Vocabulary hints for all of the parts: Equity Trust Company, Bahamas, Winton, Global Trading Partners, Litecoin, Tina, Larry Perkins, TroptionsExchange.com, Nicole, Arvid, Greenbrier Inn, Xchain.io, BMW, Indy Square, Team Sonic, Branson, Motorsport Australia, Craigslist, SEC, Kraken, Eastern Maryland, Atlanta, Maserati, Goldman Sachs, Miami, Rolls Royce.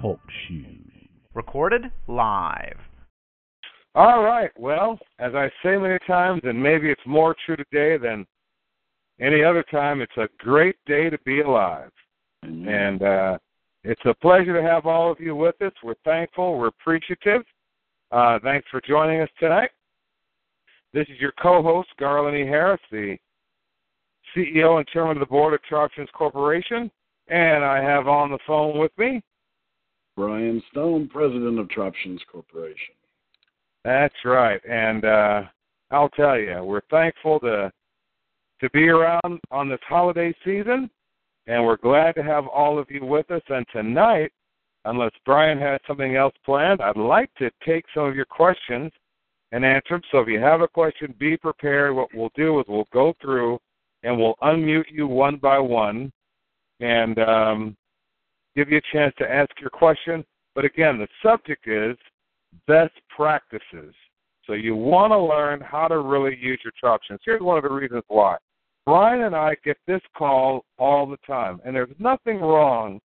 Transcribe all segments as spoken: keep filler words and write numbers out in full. Talk shoes. Recorded live. All right. Well, as I say many times, and maybe it's more true today than any other time, it's a great day to be alive. Mm-hmm. And, uh, It's a pleasure to have all of you with us. We're thankful. We're appreciative. Uh, thanks for joining us tonight. This is your co-host, Garland E. Harris, the C E O and Chairman of the Board of Troptions Corporation. And I have on the phone with me... Brian Stone, President of Troptions Corporation. That's right. And uh, I'll tell you, we're thankful to to be around on this holiday season. And we're glad to have all of you with us. And tonight, unless Brian has something else planned, I'd like to take some of your questions and answer them. So if you have a question, be prepared. What we'll do is we'll go through and we'll unmute you one by one and um, give you a chance to ask your question. But again, the subject is best practices. So you want to learn how to really use your options. Here's one of the reasons why. Brian and I get this call all the time, and there's nothing wrong,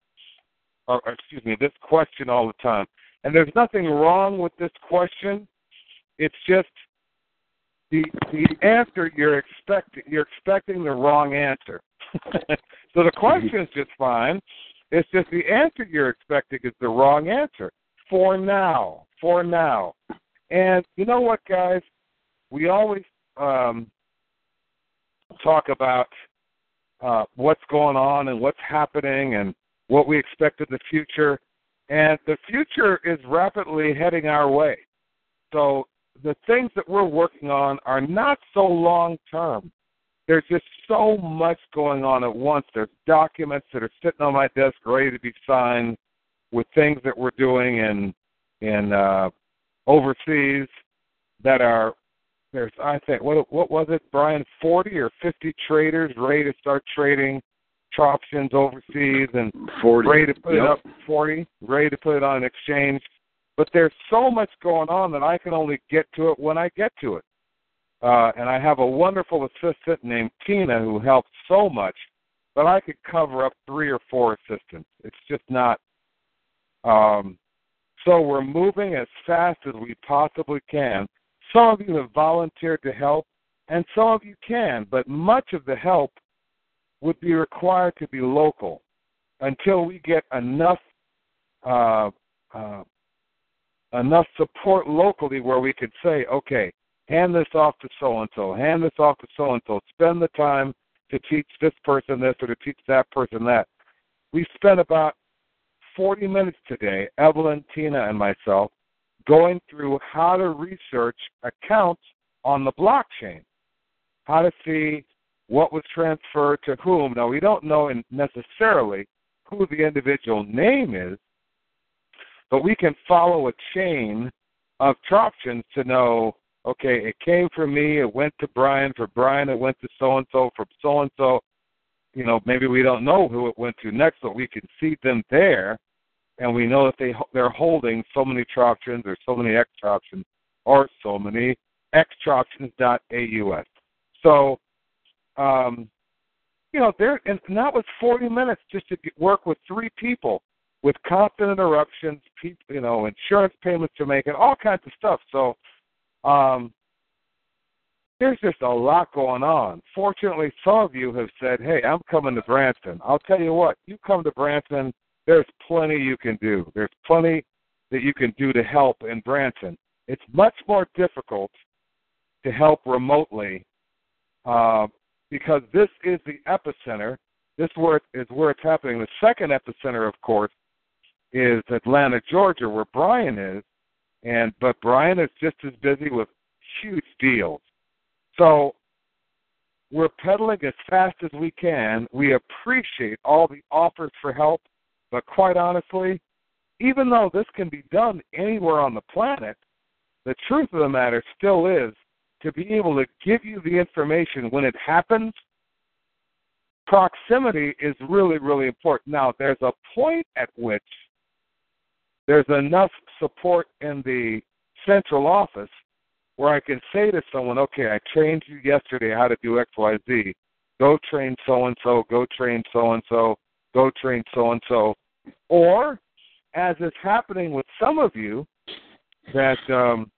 or, or excuse me, this question all the time, and there's nothing wrong with this question. It's just the the answer you're expecting. You're expecting the wrong answer. So the question is just fine. It's just the answer you're expecting is the wrong answer for now. For now, and you know what, guys? We always. Um, talk about uh, what's going on and what's happening and what we expect in the future. And the future is rapidly heading our way. So the things that we're working on are not so long-term. There's just so much going on at once. There's documents that are sitting on my desk ready to be signed with things that we're doing in, in uh, overseas that are There's, I think, what, what was it, Brian, forty or fifty traders ready to start trading Troptions overseas and forty ready to put yep. it up forty, ready to put it on an exchange. But there's so much going on that I can only get to it when I get to it. Uh, and I have a wonderful assistant named Tina who helps so much that I could cover up three or four assistants. It's just not. Um, so we're moving as fast as we possibly can. Some of you have volunteered to help, and some of you can, but much of the help would be required to be local until we get enough uh, uh, enough support locally where we could say, okay, hand this off to so-and-so, hand this off to so-and-so, spend the time to teach this person this or to teach that person that. We spent about forty minutes today, Evelyn, Tina, and myself, going through how to research accounts on the blockchain, how to see what was transferred to whom. Now, we don't know necessarily who the individual name is, but we can follow a chain of Troptions to know, okay, it came from me, it went to Brian, for Brian it went to so-and-so, from so-and-so. You know, maybe we don't know who it went to next, but we can see them there. And we know that they, they're holding so many Troptions or so many X-Troptions or so many X Troptions dot A U S. So, um, you know, there, and that was forty minutes just to get, work with three people with constant interruptions, people, you know, insurance payments to make, and all kinds of stuff. So um, there's just a lot going on. Fortunately, some of you have said, hey, I'm coming to Branson. I'll tell you what, you come to Branson, there's plenty you can do. There's plenty that you can do to help in Branson. It's much more difficult to help remotely uh, because this is the epicenter. This where is where it's happening. The second epicenter, of course, is Atlanta, Georgia, where Brian is. And but Brian is just as busy with huge deals. So We're pedaling as fast as we can. We appreciate all the offers for help, but quite honestly, even though this can be done anywhere on the planet, the truth of the matter still is to be able to give you the information when it happens, proximity is really, really important. Now, there's a point at which there's enough support in the central office where I can say to someone, okay, I trained you yesterday how to do X, Y, Z. Go train so-and-so, go train so-and-so, go train so-and-so. Or, as is happening with some of you that um,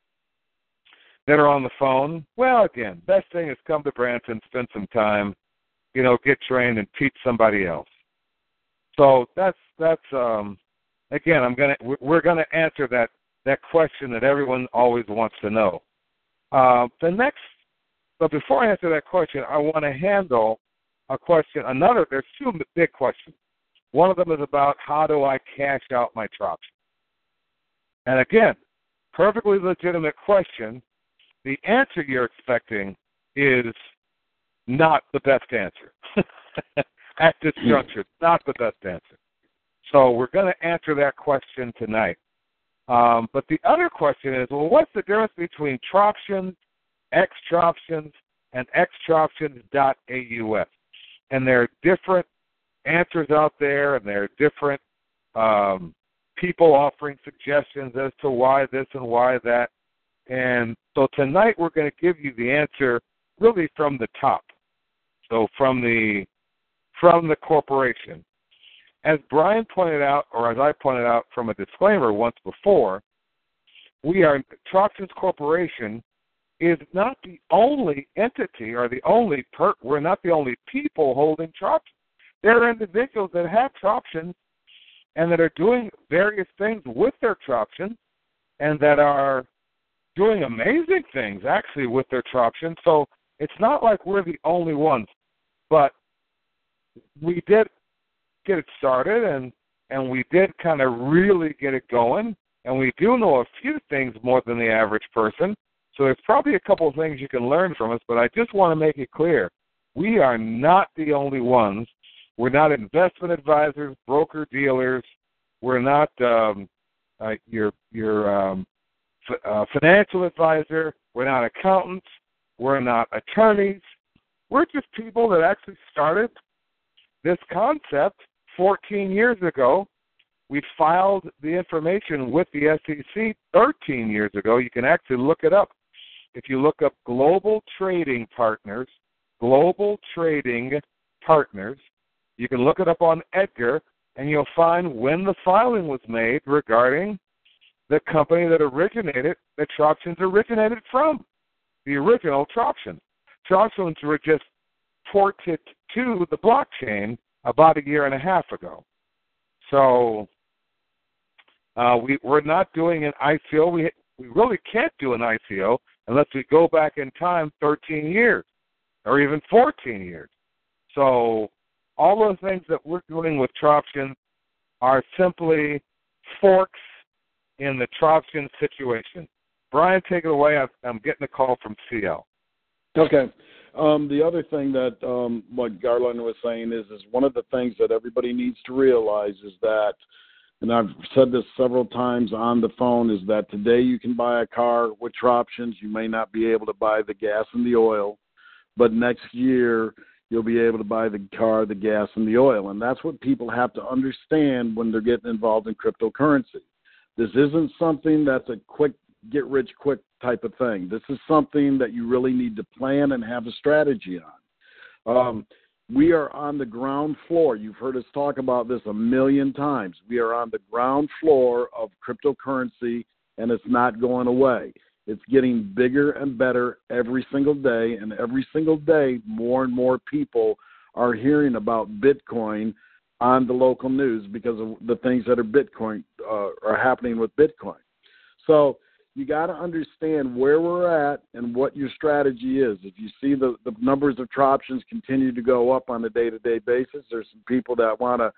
that are on the phone, well, again, best thing is come to Branson, spend some time, you know, get trained and teach somebody else. So that's, that's um, again, I'm gonna we're going to answer that, that question that everyone always wants to know. Uh, the next, but before I answer that question, I want to handle a question. Another, there's two big questions. One of them is about how do I cash out my Troptions? And again, perfectly legitimate question. The answer you're expecting is not the best answer at this juncture. Not the best answer. So we're going to answer that question tonight. Um, but the other question is, well, what's the difference between Troptions, X-Troptions, and X Troptions dot A U S? And there are different answers out there, and there are different um, people offering suggestions as to why this and why that. And so tonight we're going to give you the answer really from the top, so from the from the corporation. As Brian pointed out, or as I pointed out from a disclaimer once before, we are Troptions Corporation is not the only entity or the only per, we're not the only people holding Troptions. There are individuals that have Troptions and that are doing various things with their Troptions and that are doing amazing things actually with their Troptions. So it's not like we're the only ones, but we did get it started, and, and we did kind of really get it going, and we do know a few things more than the average person, so there's probably a couple of things you can learn from us, but I just want to make it clear, we are not the only ones. We're not investment advisors, broker-dealers. We're not um, uh, your, your um, f- uh, financial advisor. We're not accountants. We're not attorneys. We're just people that actually started this concept fourteen years ago. We filed the information with the S E C thirteen years ago. You can actually look it up. If you look up Global Trading Partners, Global Trading Partners, you can look it up on Edgar, and you'll find when the filing was made regarding the company that originated, that Troptions originated from, the original Troptions. Troptions were just ported to the blockchain about a year and a half ago. So uh, we, we're not doing an I C O. We, we really can't do an I C O unless we go back in time thirteen years or even fourteen years. So all those things that we're doing with Troptions are simply forks in the Troptions situation. Brian, take it away. I'm getting a call from C L. Okay. Um, the other thing that um, what Garland was saying is, is one of the things that everybody needs to realize is that, and I've said this several times on the phone, is that today you can buy a car with Troptions. You may not be able to buy the gas and the oil, but next year you'll be able to buy the car, the gas, and the oil. And that's what people have to understand when they're getting involved in cryptocurrency. This isn't something that's a quick, get-rich-quick type of thing. This is something that you really need to plan and have a strategy on. Um, we are on the ground floor. You've heard us talk about this a million times. We are on the ground floor of cryptocurrency, and it's not going away. It's getting bigger and better every single day, and every single day more and more people are hearing about Bitcoin on the local news because of the things that are Bitcoin uh, are happening with Bitcoin. So you got to understand where we're at and what your strategy is. If you see the, the numbers of Troptions continue to go up on a day-to-day basis, there's some people that want to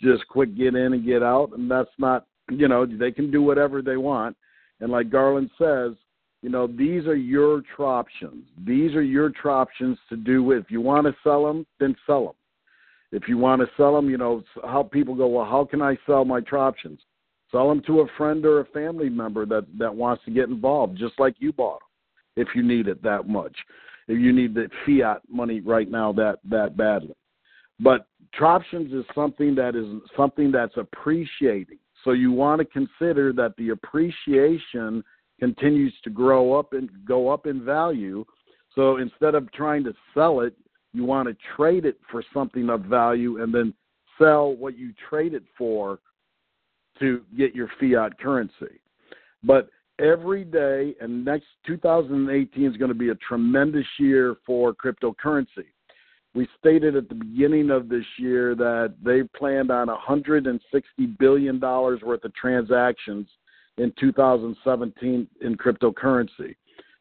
just quick get in and get out, and that's not, you know, they can do whatever they want. And like Garland says, You know, these are your Troptions. These are your Troptions to do with. If you want to sell them, then sell them. If you want to sell them, you know, how people go, well, how can I sell my Troptions? Sell them to a friend or a family member that, that wants to get involved, just like you bought them, if you need it that much, if you need the fiat money right now that, that badly. But Troptions is something that is something that's appreciating. So you want to consider that the appreciation continues to grow up and go up in value. So instead of trying to sell it, you want to trade it for something of value and then sell what you trade it for to get your fiat currency. But every day, and next two thousand eighteen is going to be a tremendous year for cryptocurrency. We stated at the beginning of this year that they planned on one hundred sixty billion dollars worth of transactions in two thousand seventeen in cryptocurrency.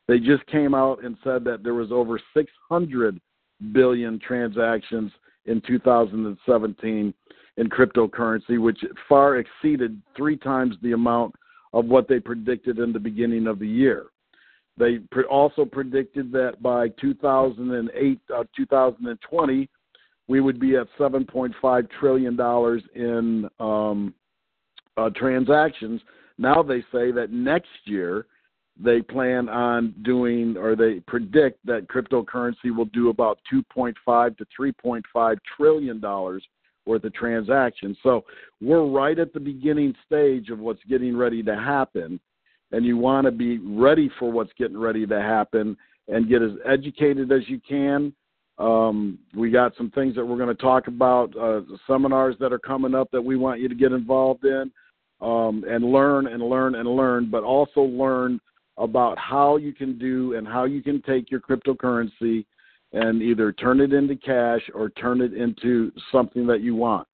They just came out and said that there was over six hundred billion transactions in two thousand seventeen in cryptocurrency, which far exceeded three times the amount of what they predicted in the beginning of the year. They pre- also predicted that by two thousand eight, uh, twenty twenty, we would be at seven point five trillion dollars in um, uh, transactions. Now they say that next year they plan on doing, or they predict that cryptocurrency will do about two point five to three point five trillion dollars worth of transactions. So we're right at the beginning stage of what's getting ready to happen. And you want to be ready for what's getting ready to happen and get as educated as you can. Um, we got some things that we're going to talk about, uh, seminars that are coming up that we want you to get involved in, um, and learn and learn and learn, but also learn about how you can do and how you can take your cryptocurrency and either turn it into cash or turn it into something that you want.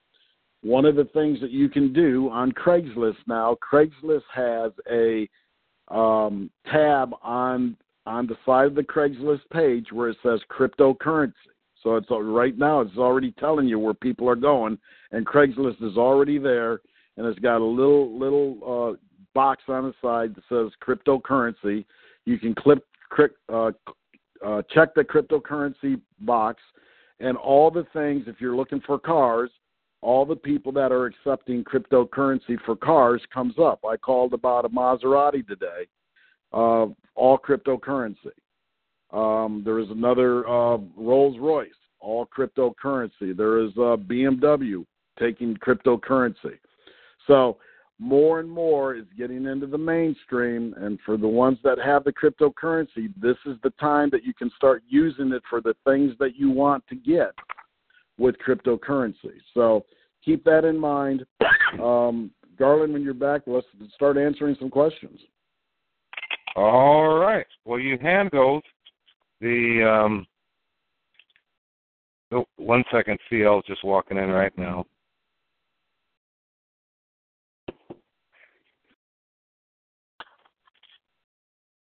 One of the things that you can do on Craigslist now, Craigslist has a Um, tab on on the side of the Craigslist page where it says cryptocurrency. So it's right now it's already telling you where people are going, and Craigslist is already there, and it's got a little little uh, box on the side that says cryptocurrency. You can click, click uh, uh, check the cryptocurrency box, and all the things. If you're looking for cars, all the people that are accepting cryptocurrency for cars comes up. I called about a Maserati today, uh, all cryptocurrency. Um, there is another uh, Rolls Royce, all cryptocurrency. There is a B M W taking cryptocurrency. So more and more is getting into the mainstream, and for the ones that have the cryptocurrency, this is the time that you can start using it for the things that you want to get with cryptocurrency. So keep that in mind. Um, Garland, when you're back, let's start answering some questions. All right. Well, you handled the, um, oh, one second, C L's just walking in right now.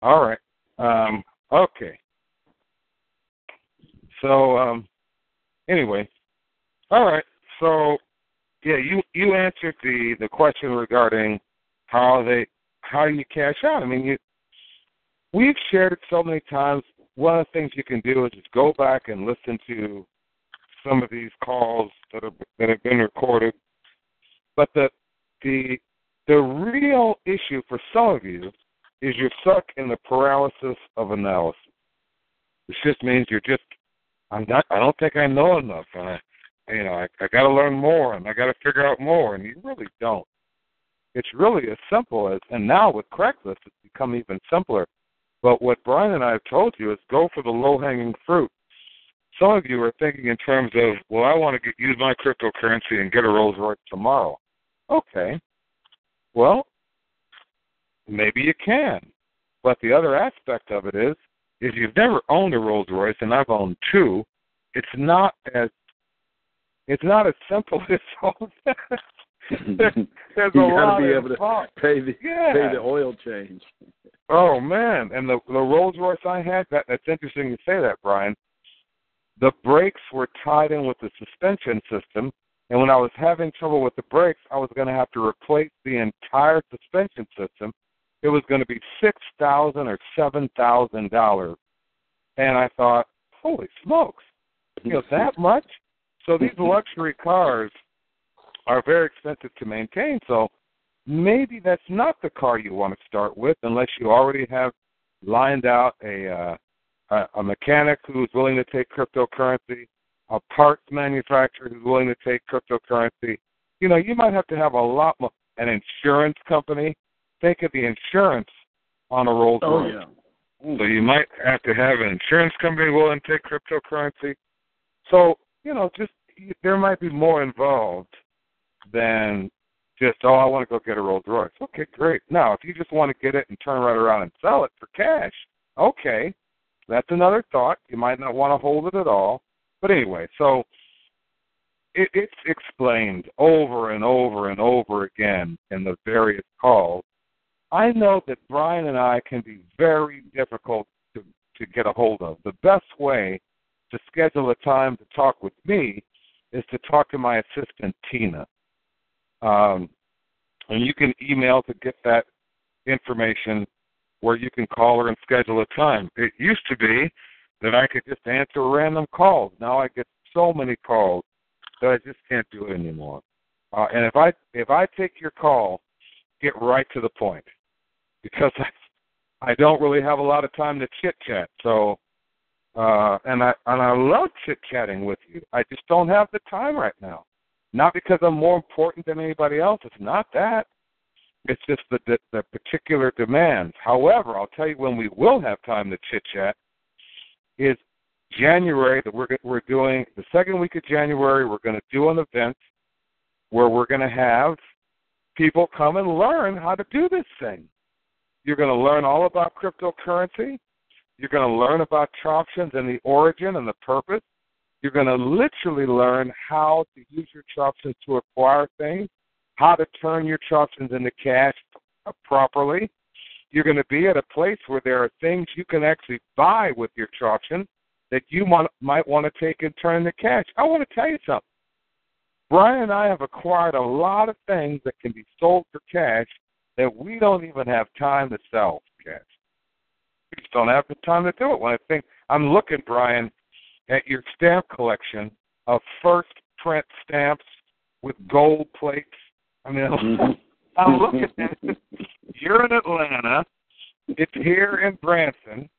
All right. Um, okay. So, um, anyway, all right, so, yeah, you, you answered the, the question regarding how they how you cash out. I mean, you, we've shared it so many times. One of the things you can do is just go back and listen to some of these calls that are, that have been recorded. But the the the real issue for some of you is you're stuck in the paralysis of analysis. It just means you're just, I'm not, I don't think I know enough, and I, you know, I, I got to learn more, and I got to figure out more, and you really don't. It's really as simple as, and now with Craigslist, it's become even simpler. But what Brian and I have told you is go for the low-hanging fruit. Some of you are thinking in terms of, well, I want to get, use my cryptocurrency and get a Rolls Royce tomorrow. Okay, well, maybe you can. But the other aspect of it is, if you've never owned a Rolls Royce, and I've owned two, it's not as it's not as simple as all that. There's, there's you a lot be able involved. to pay the yeah. pay the oil change. Oh man! And the, the Rolls Royce I had, that, that's interesting you say that, Brian. The brakes were tied in with the suspension system, and when I was having trouble with the brakes, I was going to have to replace the entire suspension system. it was going to be six thousand dollars or seven thousand dollars. And I thought, holy smokes, you know, that much? So these luxury cars are very expensive to maintain. So maybe that's not the car you want to start with unless you already have lined out a uh, a, a mechanic who is willing to take cryptocurrency, a parts manufacturer who's willing to take cryptocurrency. You know, you might have to have a lot more. An insurance company. Think of the insurance on a Rolls Royce. Oh, yeah. So you might have to have an insurance company willing to take cryptocurrency. So, you know, just there might be more involved than just, oh, I want to go get a Rolls Royce. Okay, great. Now, if you just want to get it and turn right around and sell it for cash, okay, that's another thought. You might not want to hold it at all. But anyway, so it, it's explained over and over and over again in the various calls. I know that Brian and I can be very difficult to, to get a hold of. The best way to schedule a time to talk with me is to talk to my assistant, Tina. Um, and you can email to get that information where you can call her and schedule a time. It used to be that I could just answer random calls. Now I get so many calls that I just can't do it anymore. Uh, and if I if I take your call, get right to the point, because I, I don't really have a lot of time to chit-chat. So, uh, and I and I love chit-chatting with you. I just don't have the time right now. Not because I'm more important than anybody else. It's not that. It's just the, the, the particular demands. However, I'll tell you when we will have time to chit-chat is January. That we're we're doing the second week of January. We're going to do an event where we're going to have people come and learn how to do this thing. You're going to learn all about cryptocurrency. You're going to learn about Troptions and the origin and the purpose. You're going to literally learn how to use your Troptions to acquire things, how to turn your Troptions into cash properly. You're going to be at a place where there are things you can actually buy with your Troptions that you want, might want to take and turn into cash. I want to tell you something. Brian and I have acquired a lot of things that can be sold for cash that we don't even have time to sell for cash. We just don't have the time to do it. When I think, I'm looking, Brian, at your stamp collection of first print stamps with gold plates. I mean, mm-hmm. I'm looking at it. You're in Atlanta. It's here in Branson.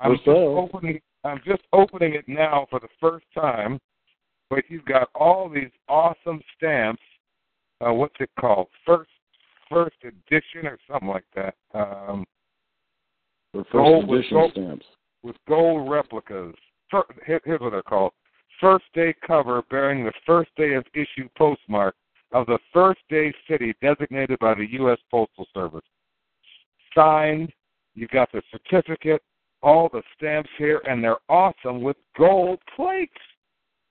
I'm just, opening, I'm just opening it now for the first time, but you've got all these awesome stamps. Uh, what's it called? First first edition or something like that. Um, the first gold, edition with gold, stamps. With gold replicas. First, here's what they're called. First day cover bearing the first day of issue postmark of the first day city designated by the U S Postal Service. Signed, you've got the certificate, all the stamps here, and they're awesome with gold plates.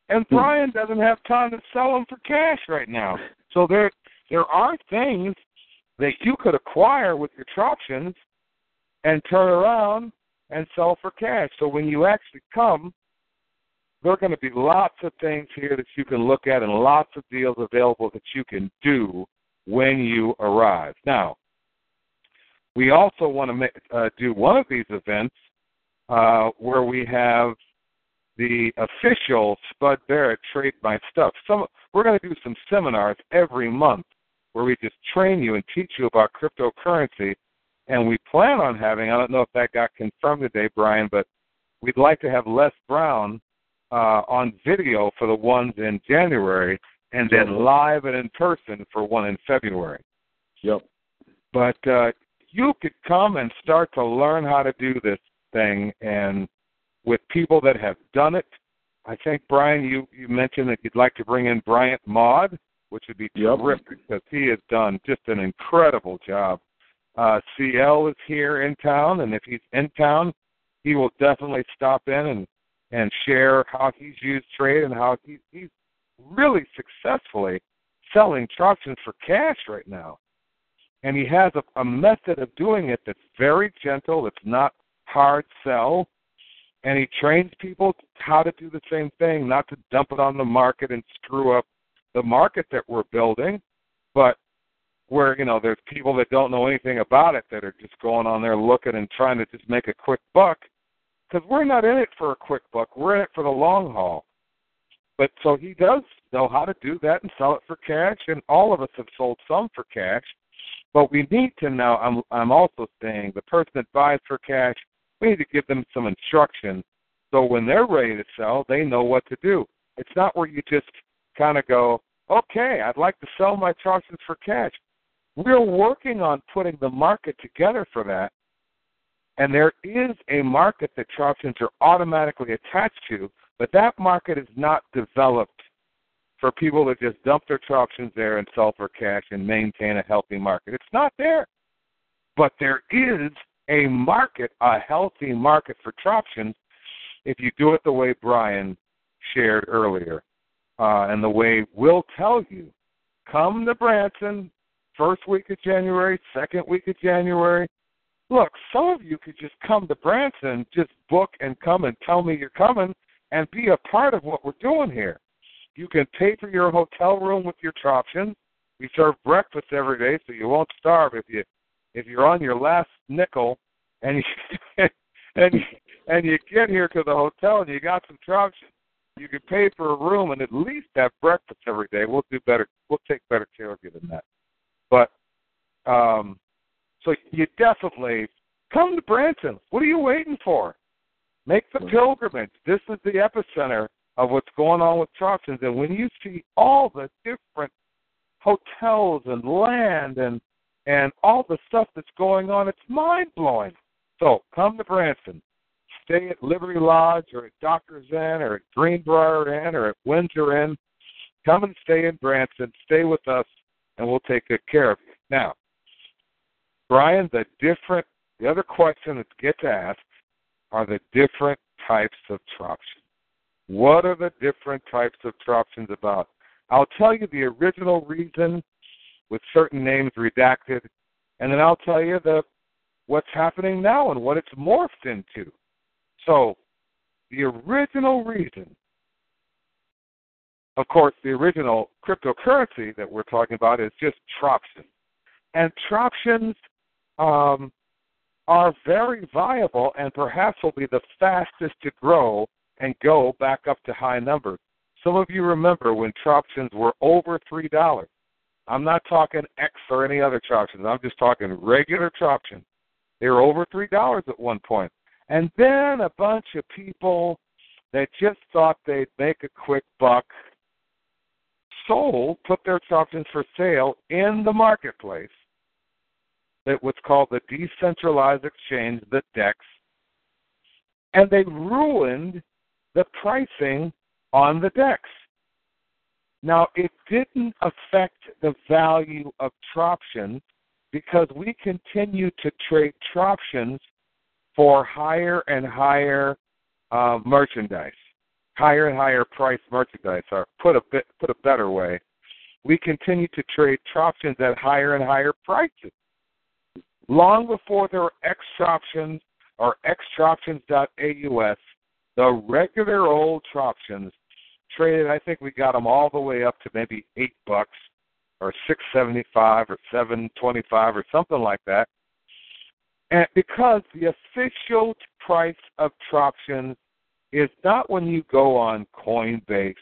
And Brian doesn't have time to sell them for cash right now. So there there are things that you could acquire with your Troptions and turn around and sell for cash. So when you actually come, there are going to be lots of things here that you can look at and lots of deals available that you can do when you arrive. Now, we also want to make, uh, do one of these events uh, where we have the official Spud Barrett Trade My Stuff. Some, we're going to do some seminars every month where we just train you and teach you about cryptocurrency. And we plan on having, I don't know if that got confirmed today, Brian, but we'd like to have Les Brown uh, on video for the ones in January and then live and in person for one in February. Yep. But uh, you could come and start to learn how to do this thing and with people that have done it. I think, Brian, you, you mentioned that you'd like to bring in Bryant Maud, which would be yep. terrific because he has done just an incredible job. Uh, C L is here in town, and if he's in town, he will definitely stop in and, and share how he's used trade and how he, he's really successfully selling Troptions for cash right now. And he has a, a method of doing it that's very gentle. It's not hard sell. And he trains people how to do the same thing, not to dump it on the market and screw up the market that we're building, but where, you know, there's people that don't know anything about it that are just going on there looking and trying to just make a quick buck, because we're not in it for a quick buck. We're in it for the long haul. But so he does know how to do that and sell it for cash, and all of us have sold some for cash. But we need to know, I'm, I'm also saying, the person that buys for cash, we need to give them some instruction so when they're ready to sell, they know what to do. It's not where you just kind of go, okay, I'd like to sell my Troptions for cash. We're working on putting the market together for that, and there is a market that Troptions are automatically attached to, but that market is not developed for people to just dump their Troptions there and sell for cash and maintain a healthy market. It's not there. But there is a market, a healthy market for Troptions if you do it the way Brian shared earlier uh, and the way we'll tell you. Come to Branson, first week of January, second week of January. Look, some of you could just come to Branson, just book and come and tell me you're coming and be a part of what we're doing here. You can pay for your hotel room with your Troptions. We serve breakfast every day, so you won't starve if you if you're on your last nickel and you and and you get here to the hotel and you got some Troptions. You can pay for a room and at least have breakfast every day. We'll do better. We'll take better care of you than that. But um, so you definitely come to Branson. What are you waiting for? Make the pilgrimage. This is the epicenter of what's going on with Troptions. And when you see all the different hotels and land and and all the stuff that's going on, it's mind-blowing. So come to Branson. Stay at Liberty Lodge or at Doctor's Inn or at Greenbrier Inn or at Windsor Inn. Come and stay in Branson. Stay with us, and we'll take good care of you. Now, Brian, the different, the other question that gets asked are the different types of Troptions. What are the different types of Troptions about? I'll tell you the original reason with certain names redacted, and then I'll tell you the what's happening now and what it's morphed into. So the original reason, of course, the original cryptocurrency that we're talking about is just Troptions. And Troptions um, are very viable and perhaps will be the fastest to grow and go back up to high numbers. Some of you remember when Troptions were over three dollars. I'm not talking X or any other Troptions. I'm just talking regular Troptions. They were over three dollars at one point. And then a bunch of people that just thought they'd make a quick buck sold, put their Troptions for sale in the marketplace at what's called the decentralized exchange, the DEX, and they ruined the pricing on the DEX. Now, it didn't affect the value of Troptions because we continue to trade Troptions for higher and higher uh, merchandise, higher and higher price merchandise, or put a, bit, put a better way, we continue to trade Troptions at higher and higher prices. Long before there were X-Troptions or X Troptions dot A U S, the regular old Troptions traded, I think we got them all the way up to maybe eight bucks or six seventy-five or seven twenty-five or something like that. And because the official price of Troptions is not when you go on Coinbase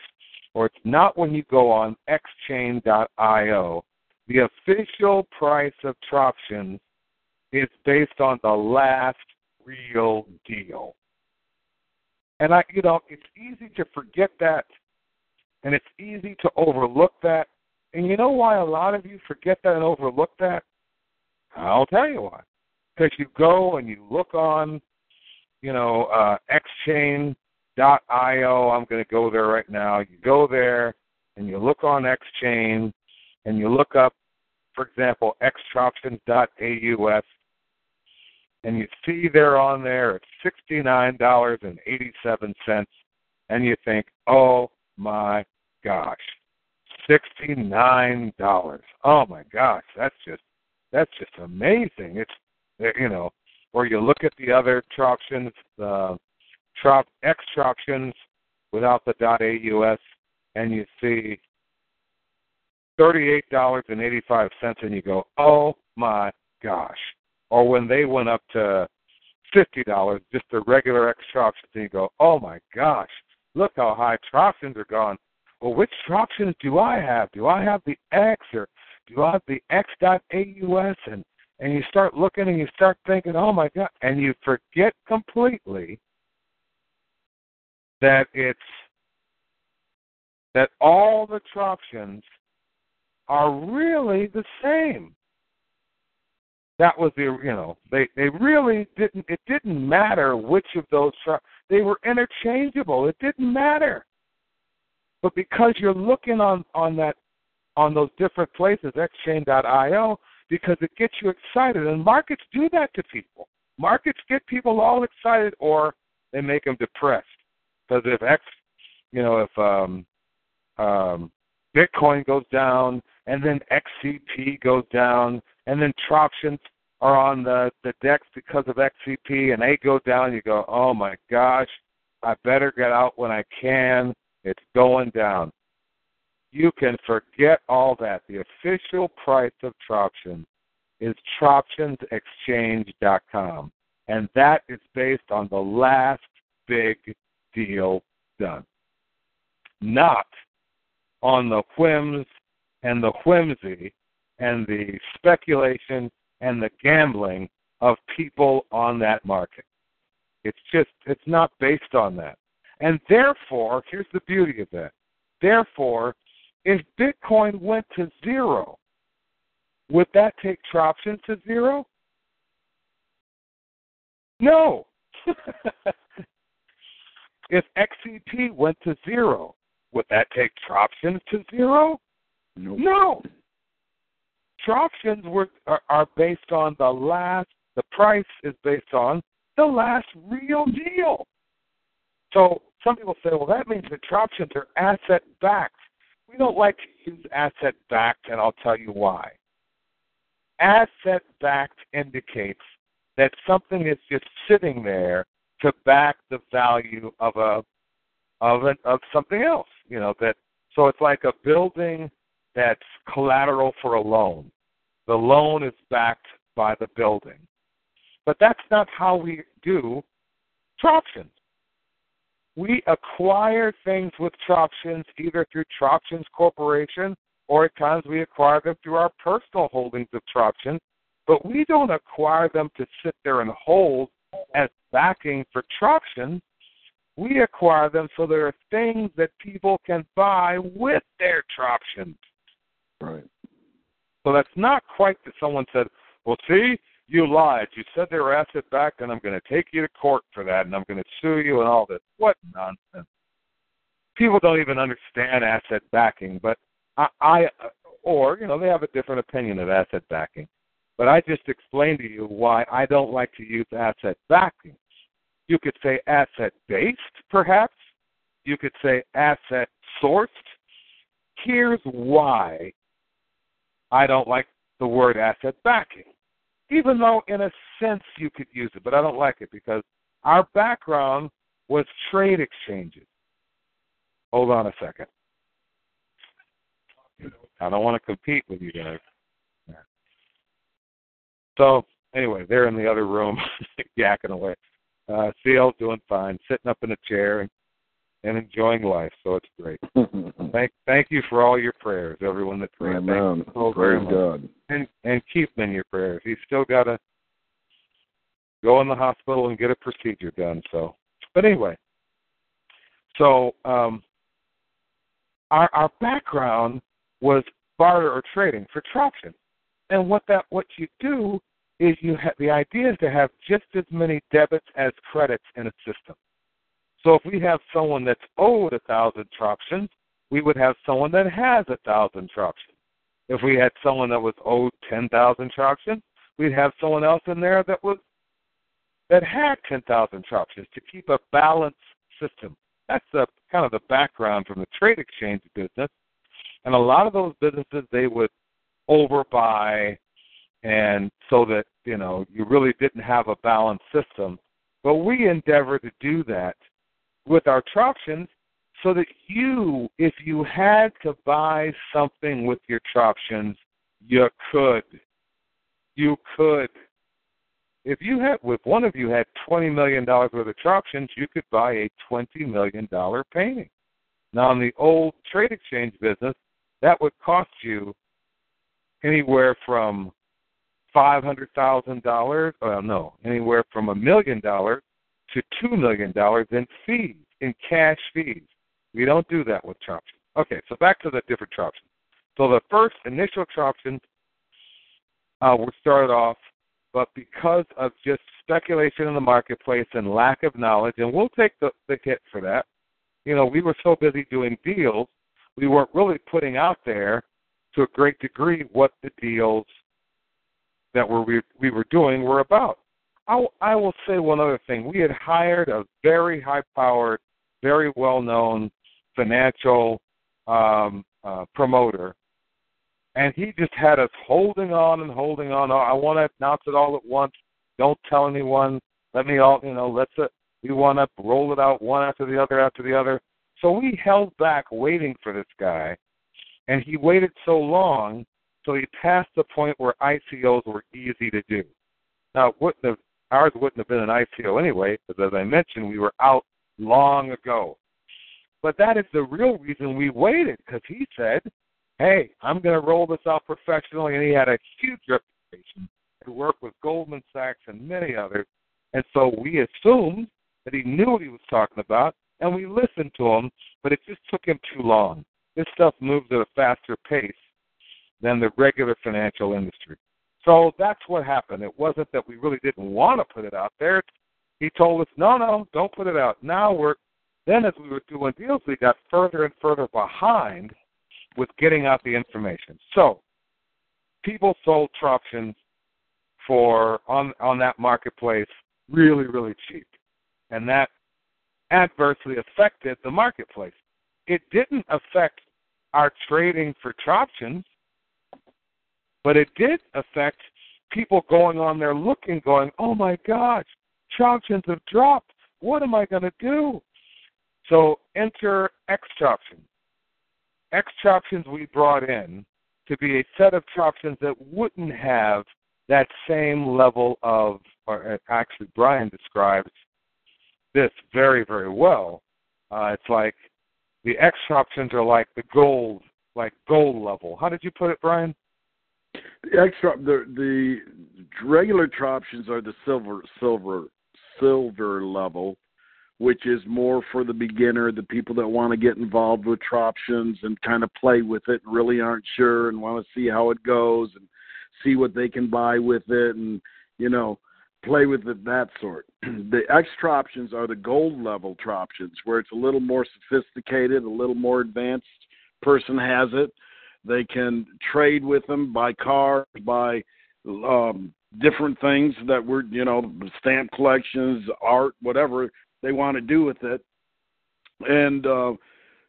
or it's not when you go on X Chain dot I O. The official price of Troptions is based on the last real deal. And, I, you know, it's easy to forget that, and it's easy to overlook that. And you know why a lot of you forget that and overlook that? I'll tell you why. Because you go and you look on, you know, uh, X Chain dot I O. I'm going to go there right now. You go there, and you look on X Chain, and you look up, for example, X Troptions dot A U S, and you see they're on there at sixty-nine dollars and eighty-seven cents, and you think, oh, my gosh, sixty-nine dollars. Oh, my gosh, that's just that's just amazing. It's, you know, or you look at the other Troptions, uh, trop, X Troptions without the .aus, and you see thirty-eight dollars and eighty-five cents, and you go, oh, my gosh. Or when they went up to fifty dollars, just the regular X-Troptions, and you go, oh, my gosh, look how high Troptions are gone. Well, which Troptions do I have? Do I have the X, or do I have the X dot A U S? And, and you start looking, and you start thinking, oh, my God, and you forget completely that it's that all the Troptions are really the same. That was the, you know, they, they really didn't, it didn't matter which of those, they were interchangeable. It didn't matter. But because you're looking on, on that, on those different places, Xchain dot I O, because it gets you excited, and markets do that to people. Markets get people all excited, or they make them depressed. Because if X, you know, if um, um, Bitcoin goes down, and then X C P goes down, and then Troptions are on the, the DEX because of X C P, and they go down, you go, oh, my gosh, I better get out when I can. It's going down. You can forget all that. The official price of Troptions is Troptions Exchange dot com, and that is based on the last big deal done, not on the whims and the whimsy and the speculation and the gambling of people on that market. It's just, it's not based on that. And therefore, here's the beauty of that. Therefore, if Bitcoin went to zero, would that take Troptions to zero? No. If X C P went to zero, would that take Troptions to zero? Nope. No. Troptions were, are, are based on the last, the price is based on the last real deal. So some people say, well, that means that Troptions are asset-backed. We don't like to use asset-backed, and I'll tell you why. Asset-backed indicates that something is just sitting there to back the value of a of an, of something else, you know. That so it's like a building that's collateral for a loan. The loan is backed by the building, but that's not how we do Troptions. We acquire things with Troptions either through Troptions Corporation, or at times we acquire them through our personal holdings of Troptions. But we don't acquire them to sit there and hold as backing for Troptions. We acquire them so there are things that people can buy with their Troptions. Right. So that's not quite that someone said, well, see, you lied. You said they were asset-backed, and I'm going to take you to court for that, and I'm going to sue you and all this. What nonsense. People don't even understand asset backing, but I, I or, you know, they have a different opinion of asset backing. But I just explained to you why I don't like to use asset backing. You could say asset-based, perhaps. You could say asset-sourced. Here's why I don't like the word asset backing, even though in a sense you could use it, but I don't like it because our background was trade exchanges. Hold on a second. I don't want to compete with you guys. So, anyway, they're in the other room yakking away. Uh, C L's doing fine, sitting up in a chair and, and enjoying life, so it's great. thank thank you for all your prayers, everyone that prayed. Amen. Thank you so very much. God. And, and keep him in your prayers. He's still got to go in the hospital and get a procedure done. So, But anyway, so um, our, our background was barter or trading for Troptions. And what that what you do is you have the idea is to have just as many debits as credits in a system. So if we have someone that's owed a thousand Troptions, we would have someone that has a thousand Troptions. If we had someone that was owed ten thousand Troptions, we'd have someone else in there that was that had ten thousand Troptions to keep a balanced system. That's the kind of the background from the trade exchange business. And a lot of those businesses they would overbuy, and so that, you know, you really didn't have a balanced system. But we endeavor to do that with our Troptions so that you, if you had to buy something with your Troptions, you could. You could. If you had, if one of you had twenty million dollars worth of Troptions, you could buy a twenty million dollars painting. Now, in the old trade exchange business, that would cost you anywhere from five hundred thousand dollars, well, no, anywhere from a million dollars to two million dollars in fees, in cash fees. We don't do that with Troptions. Okay, so back to the different Troptions. So the first initial Troptions uh, were started off, but because of just speculation in the marketplace and lack of knowledge, and we'll take the, the hit for that, you know, we were so busy doing deals, we weren't really putting out there to a great degree what the deals that were we, we were doing were about. I, I will say one other thing. We had hired a very high-powered, very well-known financial um, uh, promoter, and he just had us holding on and holding on. I want to announce it all at once. Don't tell anyone. Let me all, you know, let's uh, we want to roll it out one after the other after the other. So we held back waiting for this guy, and he waited so long, so he passed the point where I C Os were easy to do. Now, wouldn't have, ours wouldn't have been an I C O anyway, because as I mentioned, we were out long ago. But that is the real reason we waited, because he said, hey, I'm going to roll this out professionally, and he had a huge reputation to work with Goldman Sachs and many others. And so we assumed that he knew what he was talking about, and we listened to him, but it just took him too long. This stuff moves at a faster pace than the regular financial industry. So that's what happened. It wasn't that we really didn't want to put it out there. He told us, no, no, don't put it out. Now we're, then as we were doing deals, we got further and further behind with getting out the information. So people sold Troptions for, on, on that marketplace really, really cheap. And that adversely affected the marketplace. It didn't affect our trading for Troptions, but it did affect people going on there looking, going, oh, my gosh, Troptions have dropped. What am I going to do? So enter X-Troptions. X-Troptions we brought in to be a set of Troptions that wouldn't have that same level of, or actually Brian describes this very, very well. Uh, it's like the X-Troptions are like the gold, like gold level. How did you put it, Brian? The extra, the the regular Troptions are the silver, silver, silver level, which is more for the beginner, the people that want to get involved with Troptions and kind of play with it, and really aren't sure and want to see how it goes and see what they can buy with it and, you know, play with it, that sort. The X-Troptions are the gold level Troptions, where it's a little more sophisticated, a little more advanced person has it. They can trade with them by car, by um, different things that were, you know, stamp collections, art, whatever they want to do with it. And, uh,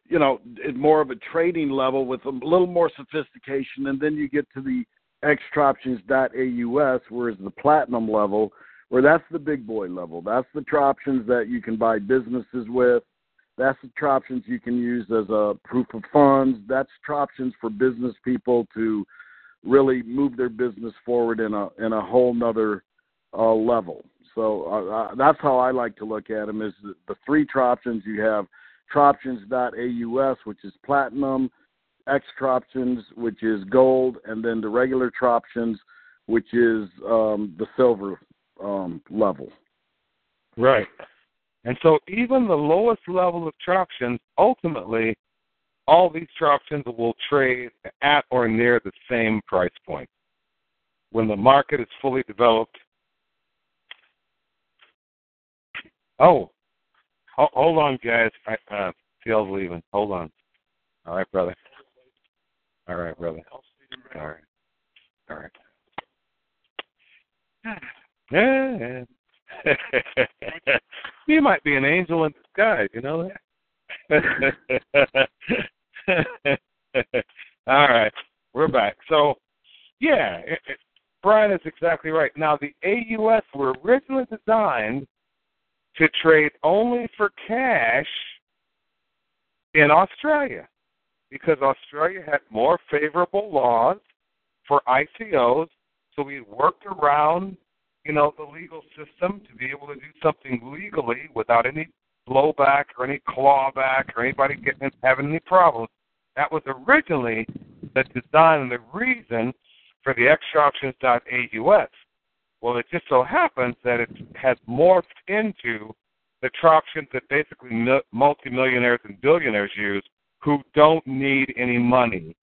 you know, it's more of a trading level with a little more sophistication. And then you get to the X Troptions dot A U S, where is the platinum level, where that's the big boy level. That's the Troptions that you can buy businesses with. That's the Troptions you can use as a proof of funds. That's Troptions for business people to really move their business forward in a in a whole nother uh, level. So uh, uh, that's how I like to look at them, is the, the three Troptions. You have Troptions dot A U S, which is platinum, X-Troptions, which is gold, and then the regular Troptions, which is um, the silver um, level. Right. And so even the lowest level of Troptions, ultimately, all these Troptions will trade at or near the same price point. When the market is fully developed, oh, hold on, guys. I, uh, C L's leaving. Hold on. All right, brother. All right, brother. All right. All right. Yeah. You might be an angel in disguise, you know that? All right, we're back. So, yeah, it, it, Brian is exactly right. Now, the A U S were originally designed to trade only for cash in Australia, because Australia had more favorable laws for I C Os, so we worked around, you know, the legal system to be able to do something legally without any blowback or any clawback or anybody getting having any problems. That was originally the design and the reason for the X Troptions dot A U S. Well, it just so happens that it has morphed into the Troptions that basically multimillionaires and billionaires use, who don't need any money,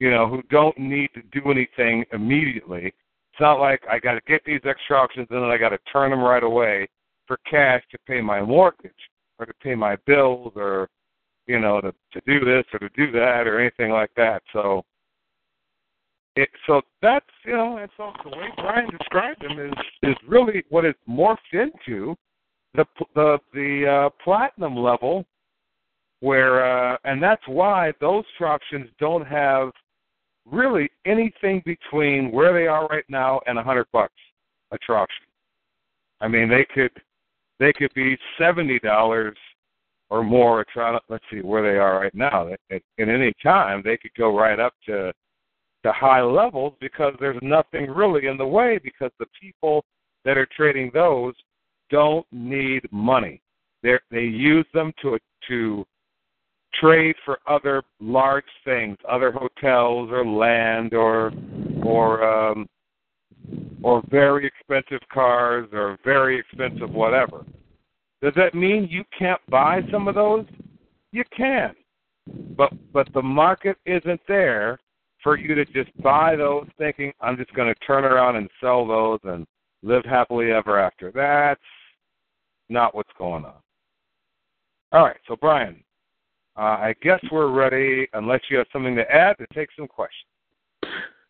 you know, who don't need to do anything immediately. It's not like I got to get these X Troptions and then I got to turn them right away for cash to pay my mortgage or to pay my bills or, you know, to, to do this or to do that or anything like that. So it, so that's, you know, it's also the way Brian described them is, is really what it's morphed into, the the, the uh, platinum level where, uh, and that's why those Troptions don't have really anything between where they are right now and a hundred bucks a Troption. I mean, they could they could be seventy dollars or more. Let's see where they are right now. At, at any time, they could go right up to to high levels because there's nothing really in the way because the people that are trading those don't need money. They they use them to to trade for other large things, other hotels or land or or. Um, or very expensive cars, or very expensive whatever. Does that mean you can't buy some of those? You can. But but the market isn't there for you to just buy those thinking, I'm just going to turn around and sell those and live happily ever after. That's not what's going on. All right, so Brian, uh, I guess we're ready, unless you have something to add, to take some questions.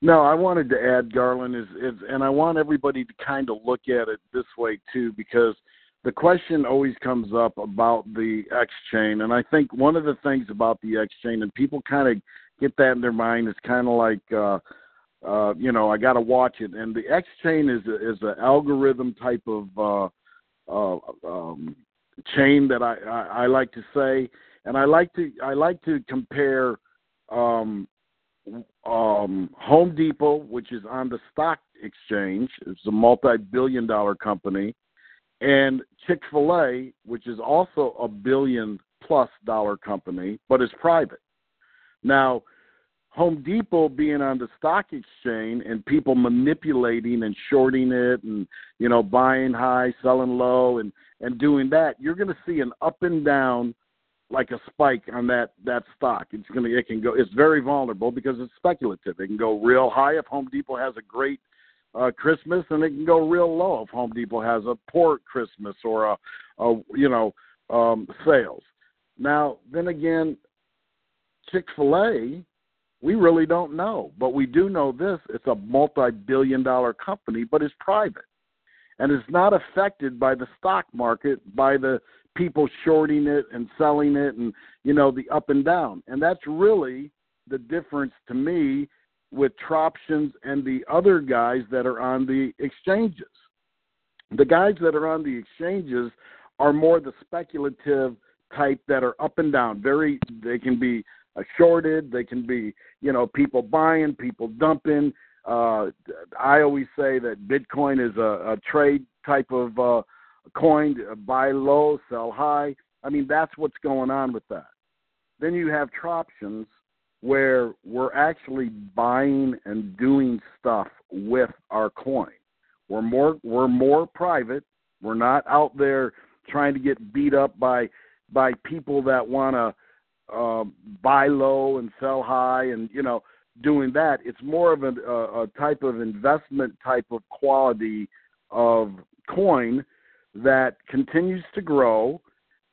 No, I wanted to add, Garland, is, is, and I want everybody to kind of look at it this way, too, because the question always comes up about the Xchain, and I think one of the things about the Xchain, and people kind of get that in their mind, is kind of like, uh, uh, you know, I got to watch it. And the Xchain is a, is an algorithm type of uh, uh, um, chain that I, I, I like to say, and I like to I like to compare. Um, Um, Home Depot, which is on the stock exchange, it's a multi-billion dollar company, and Chick-fil-A, which is also a billion plus dollar company, but it's private. Now, Home Depot being on the stock exchange and people manipulating and shorting it and, you know, buying high, selling low, and, and doing that, you're going to see an up and down like a spike on that, that stock. It's gonna it can go it's very vulnerable because it's speculative. It can go real high if Home Depot has a great uh, Christmas, and it can go real low if Home Depot has a poor Christmas or a, a you know um, sales. Now then again, Chick-fil-A, we really don't know, but we do know this: it's a multi-billion dollar company, but it's private, and it's not affected by the stock market by the people shorting it and selling it and, you know, the up and down. And that's really the difference to me with Troptions and the other guys that are on the exchanges. The guys that are on the exchanges are more the speculative type that are up and down. Very, they can be shorted. They can be, you know, people buying, people dumping. Uh, I always say that Bitcoin is a, a trade type of uh coined, buy low, sell high. I mean, that's what's going on with that. Then you have Troptions, where we're actually buying and doing stuff with our coin. We're more we're more private. We're not out there trying to get beat up by by people that want to uh, buy low and sell high and, you know, doing that. It's more of a, a type of investment type of quality of coin that continues to grow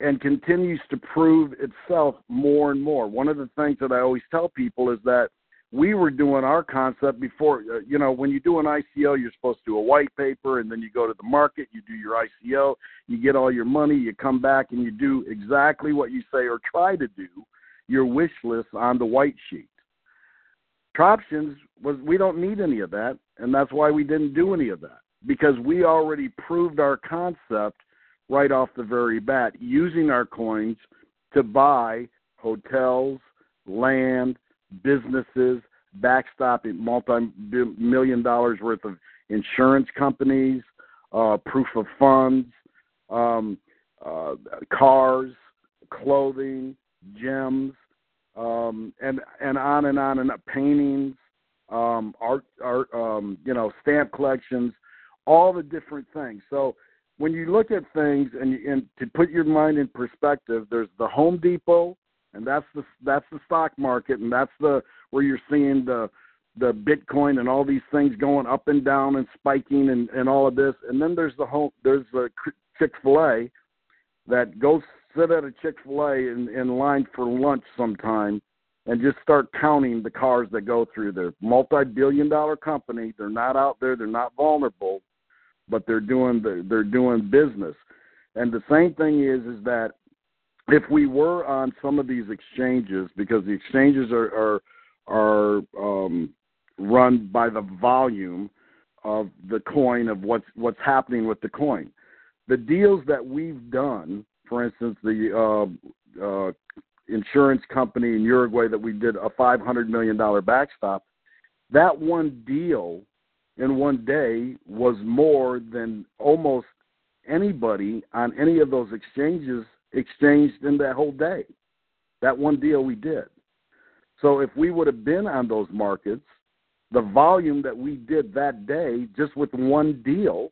and continues to prove itself more and more. One of the things that I always tell people is that we were doing our concept before, you know, when you do an I C O, you're supposed to do a white paper, and then you go to the market, you do your I C O, you get all your money, you come back, and you do exactly what you say or try to do, your wish list on the white sheet. Troptions was, we don't need any of that, and that's why we didn't do any of that, because we already proved our concept right off the very bat using our coins to buy hotels, land, businesses, backstopping multi-million dollars worth of insurance companies, uh, proof of funds, um, uh, cars, clothing, gems, um, and and on and on and up, paintings, um, art, art, um, you know, stamp collections, all the different things. So when you look at things and, and to put your mind in perspective, there's the Home Depot, and that's the that's the stock market, and that's the where you're seeing the the Bitcoin and all these things going up and down and spiking and, and all of this. And then there's the home, there's the Chick-fil-A that goes sit at a Chick-fil-A in, in line for lunch sometime and just start counting the cars that go through there. Multi-billion dollar company. They're not out there. They're not vulnerable, but they're doing the, they're doing business. And the same thing is is that if we were on some of these exchanges, because the exchanges are are, are um, run by the volume of the coin, of what's what's happening with the coin. The deals that we've done, for instance, the uh, uh, insurance company in Uruguay that we did a five hundred million dollars backstop, that one deal in one day was more than almost anybody on any of those exchanges exchanged in that whole day, that one deal we did. So if we would have been on those markets, the volume that we did that day just with one deal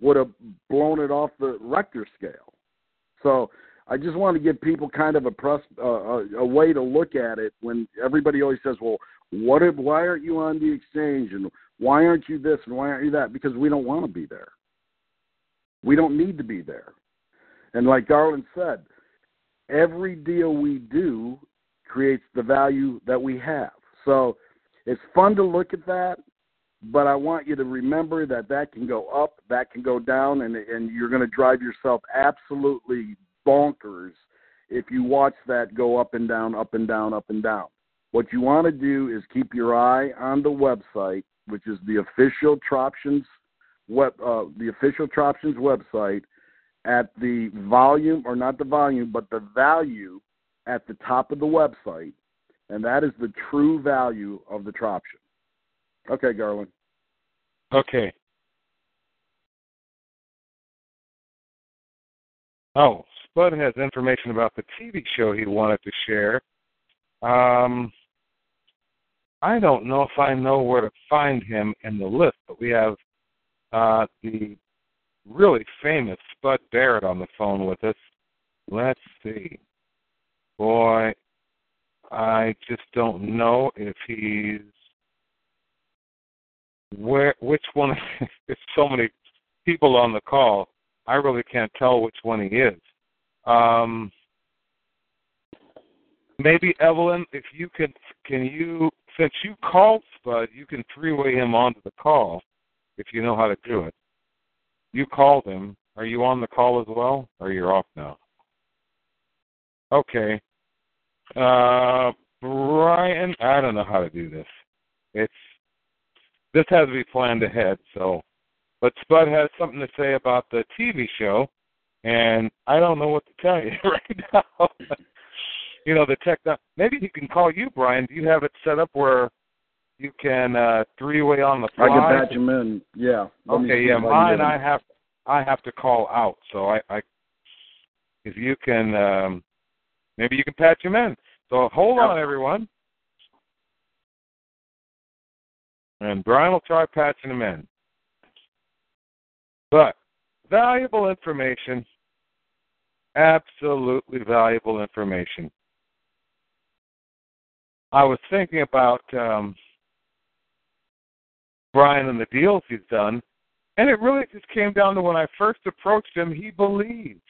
would have blown it off the Richter scale. So I just want to give people kind of a, press, uh, a, a way to look at it when everybody always says, well, what? If, why aren't you on the exchange, and why aren't you this, and why aren't you that? Because we don't want to be there. We don't need to be there. And like Garland said, every deal we do creates the value that we have. So it's fun to look at that, but I want you to remember that that can go up, that can go down, and, and you're going to drive yourself absolutely bonkers if you watch that go up and down, up and down, up and down. What you want to do is keep your eye on the website, which is the official Troptions web, uh, the official Troptions website, at the volume, or not the volume, but the value at the top of the website, and that is the true value of the Troption. Okay, Garland. Okay. Oh, Spud has information about the T V show he wanted to share. Um, I don't know if I know where to find him in the list, but we have uh, the really famous Spud Barrett on the phone with us. Let's see. Boy, I just don't know if he's where. Which one? There's so many people on the call. I really can't tell which one he is. Um, maybe Evelyn, if you could, can you, since you called Spud, you can three-way him onto the call if you know how to do it. You called him. Are you on the call as well, or you're off now? Okay. Uh, Brian, I don't know how to do this. It's this has to be planned ahead. So, but Spud has something to say about the T V show, and I don't know what to tell you right now. You know, the tech. Maybe he can call you, Brian. Do you have it set up where you can uh, three-way on the fly? I can patch him in, yeah. Let okay, yeah, mine I have I have to call out. So I, I if you can, um, maybe you can patch him in. So hold on, everyone. And Brian will try patching him in. But valuable information, absolutely valuable information. I was thinking about... Um, Brian and the deals he's done, and it really just came down to when I first approached him, he believed.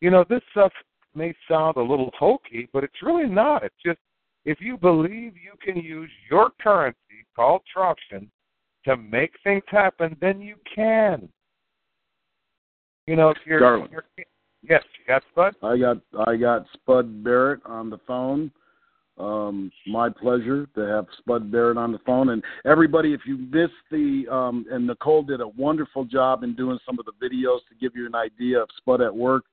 You know, this stuff may sound a little hokey, but it's really not. It's just if you believe you can use your currency, called Troption, to make things happen, then you can. You know, if you're, Darling, you're yes, you got Spud? I got I got Spud Barrett on the phone. Um, my pleasure to have Spud Barrett on the phone. And everybody, if you missed the, um, and Nicole did a wonderful job in doing some of the videos to give you an idea of Spud at Work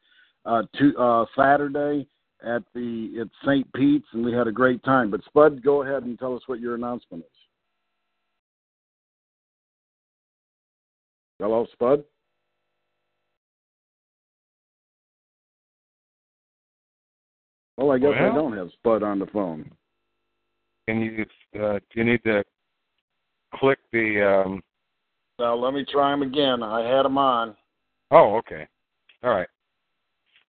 uh, to, uh, Saturday at the at Saint Pete's, and we had a great time. But Spud, go ahead and tell us what your announcement is. Hello, Spud? Well, I guess well, I don't have Spud on the phone. Can you uh, you need to click the... Um... Now, let me try him again. I had him on. Oh, okay. All right.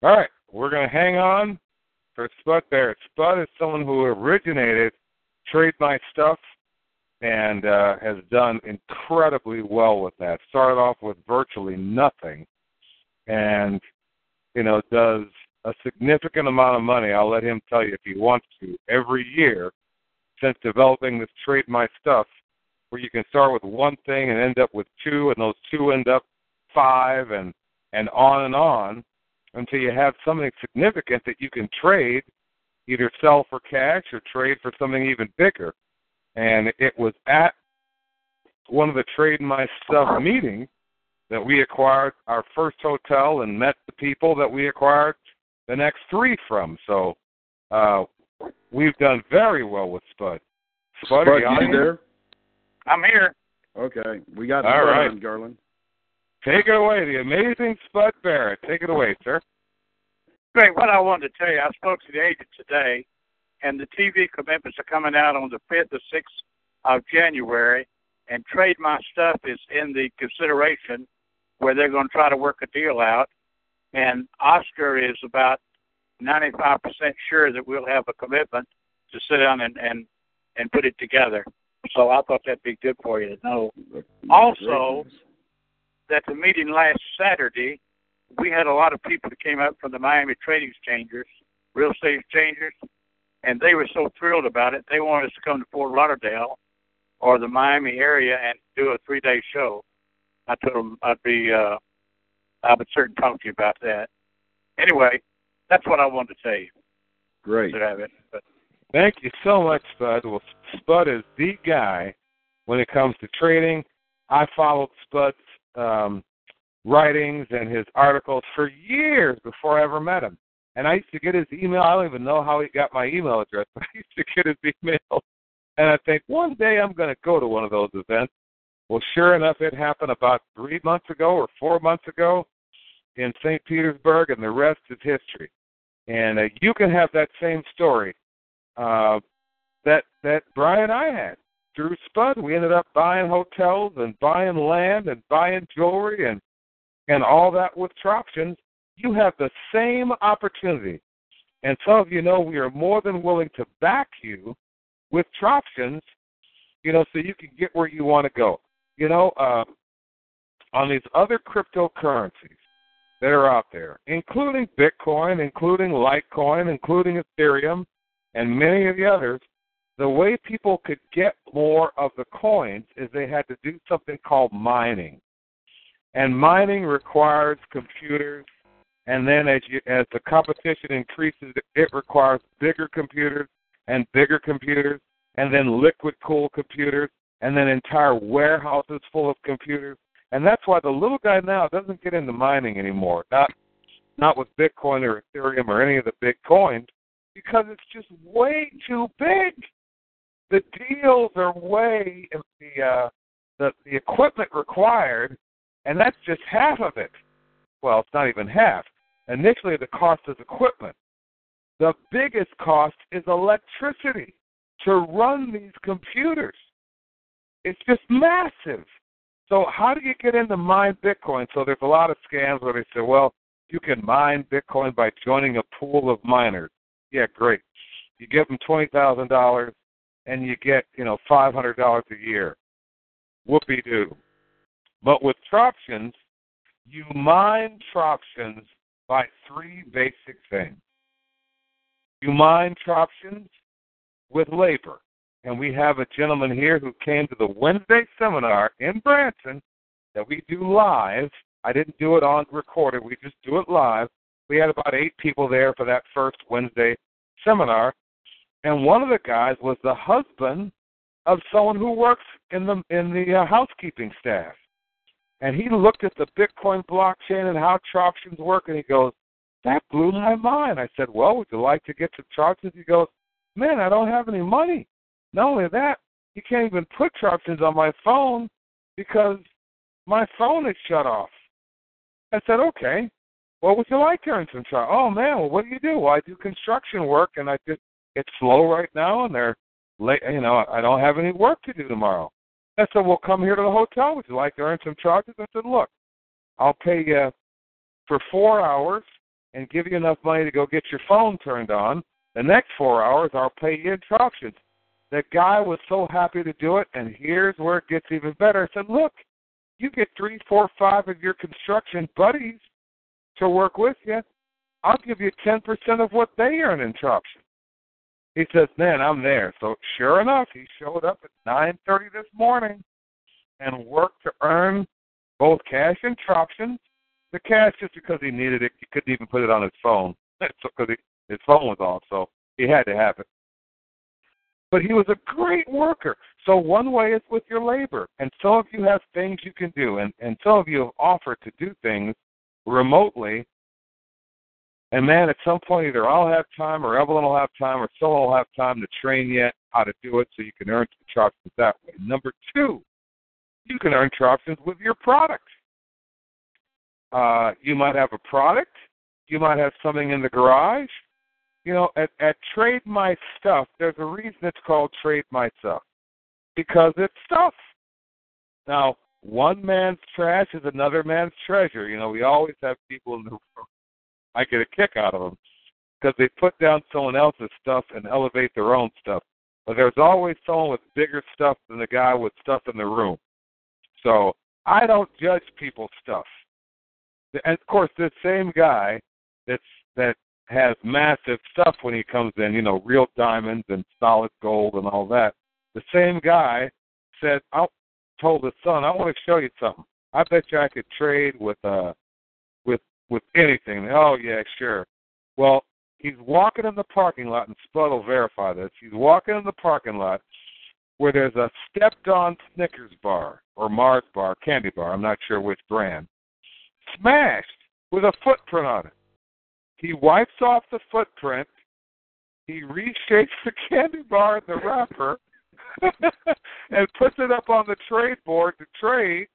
All right. We're going to hang on for Spud Barrett. Spud is someone who originated Trade My Stuff and uh, has done incredibly well with that. Started off with virtually nothing and, you know, does a significant amount of money, I'll let him tell you if he wants to, every year since developing this Trade My Stuff, where you can start with one thing and end up with two, and those two end up five, and, and on and on until you have something significant that you can trade, either sell for cash or trade for something even bigger. And it was at one of the Trade My Stuff meetings that we acquired our first hotel and met the people that we acquired the next three from. So uh, we've done very well with Spud. Spud, Spud are you on you there? I'm here. Okay. We got All Spud right. on, Garland. Take it away. The amazing Spud Barrett. Take it away, sir. Great. What I wanted to tell you, I spoke to the agent today, and the T V commitments are coming out on the fifth or sixth of January, and Trade My Stuff is in the consideration where they're going to try to work a deal out. And Oscar is about ninety-five percent sure that we'll have a commitment to sit down and, and, and put it together. So I thought that'd be good for you to know. Also, that the meeting last Saturday, we had a lot of people that came up from the Miami Trading Exchangers, real estate exchangers, and they were so thrilled about it, they wanted us to come to Fort Lauderdale or the Miami area and do a three-day show. I told them I'd be, uh, I would certainly talk to you about that. Anyway, that's what I wanted to tell you. Great. I have it, but. Thank you so much, Spud. Well, Spud is the guy when it comes to trading. I followed Spud's um, writings and his articles for years before I ever met him. And I used to get his email. I don't even know how he got my email address, but I used to get his email. And I think, one day I'm going to go to one of those events. Well, sure enough, it happened about three months ago or four months ago in Saint Petersburg, and the rest is history. And uh, you can have that same story uh, that that Brian and I had. Through Spud, we ended up buying hotels and buying land and buying jewelry and, and all that with Troptions. You have the same opportunity. And some of you know we are more than willing to back you with Troptions, you know, so you can get where you want to go. You know, uh, on these other cryptocurrencies that are out there, including Bitcoin, including Litecoin, including Ethereum, and many of the others, the way people could get more of the coins is they had to do something called mining. And mining requires computers. And then as, you, as the competition increases, it requires bigger computers and bigger computers and then liquid-cooled computers and then entire warehouses full of computers. And that's why the little guy now doesn't get into mining anymore, not, not with Bitcoin or Ethereum or any of the big coins, because it's just way too big. The deals are way, the, uh, the, the equipment required, and that's just half of it. Well, it's not even half. Initially, the cost is equipment. The biggest cost is electricity to run these computers. It's just massive. So how do you get into mine Bitcoin? So there's a lot of scams where they say, well, you can mine Bitcoin by joining a pool of miners. Yeah, great. You give them twenty thousand dollars, and you get, you know, five hundred dollars a year. Whoopie-doo. But with Troptions, you mine Troptions by three basic things. You mine Troptions with labor. And we have a gentleman here who came to the Wednesday seminar in Branson that we do live. I didn't do it on recorded. We just do it live. We had about eight people there for that first Wednesday seminar. And one of the guys was the husband of someone who works in the, in the uh, housekeeping staff. And he looked at the Bitcoin blockchain and how Troptions work, and he goes, That blew my mind. I said, well, would you like to get to Troptions? He goes, man, I don't have any money. Not only that, you can't even put Troptions on my phone because my phone is shut off. I said, okay, well, would you like to earn some Troptions? Oh, man, well, what do you do? Well, I do construction work, and I just it's slow right now, and they're late. You know, I don't have any work to do tomorrow. I said, well, come here to the hotel. Would you like to earn some Troptions? I said, look, I'll pay you for four hours and give you enough money to go get your phone turned on. The next four hours, I'll pay you in Troptions. The guy was so happy to do it, and here's where it gets even better. I said, look, you get three, four, five of your construction buddies to work with you. I'll give you ten percent of what they earn in Troptions. He says, man, I'm there. So sure enough, he showed up at nine thirty this morning and worked to earn both cash and Troptions. The cash, just because he needed it, he couldn't even put it on his phone. That's because his phone was off, so he had to have it. But he was a great worker. So one way is with your labor. And some of you have things you can do, and, and some of you have offered to do things remotely. And, man, at some point, either I'll have time or Evelyn will have time or someone will have time to train you how to do it so you can earn some Troptions that way. Number two, you can earn Troptions with your product. Uh, you might have a product. You might have something in the garage. You know, at, at Trade My Stuff, there's a reason it's called Trade My Stuff, because it's stuff. Now, one man's trash is another man's treasure. You know, we always have people in the room. I get a kick out of them because they put down someone else's stuff and elevate their own stuff. But there's always someone with bigger stuff than the guy with stuff in the room. So I don't judge people's stuff. And, of course, this same guy that's, that has massive stuff when he comes in, you know, real diamonds and solid gold and all that, the same guy said, I told his son, I want to show you something. I bet you I could trade with uh, with with anything. Oh, yeah, sure. Well, he's walking in the parking lot, and Spud will verify this. He's walking in the parking lot where there's a stepped-on Snickers bar or Mars bar, candy bar, I'm not sure which brand, smashed with a footprint on it. He wipes off the footprint. He reshapes the candy bar in the wrapper and puts it up on the trade board to trade.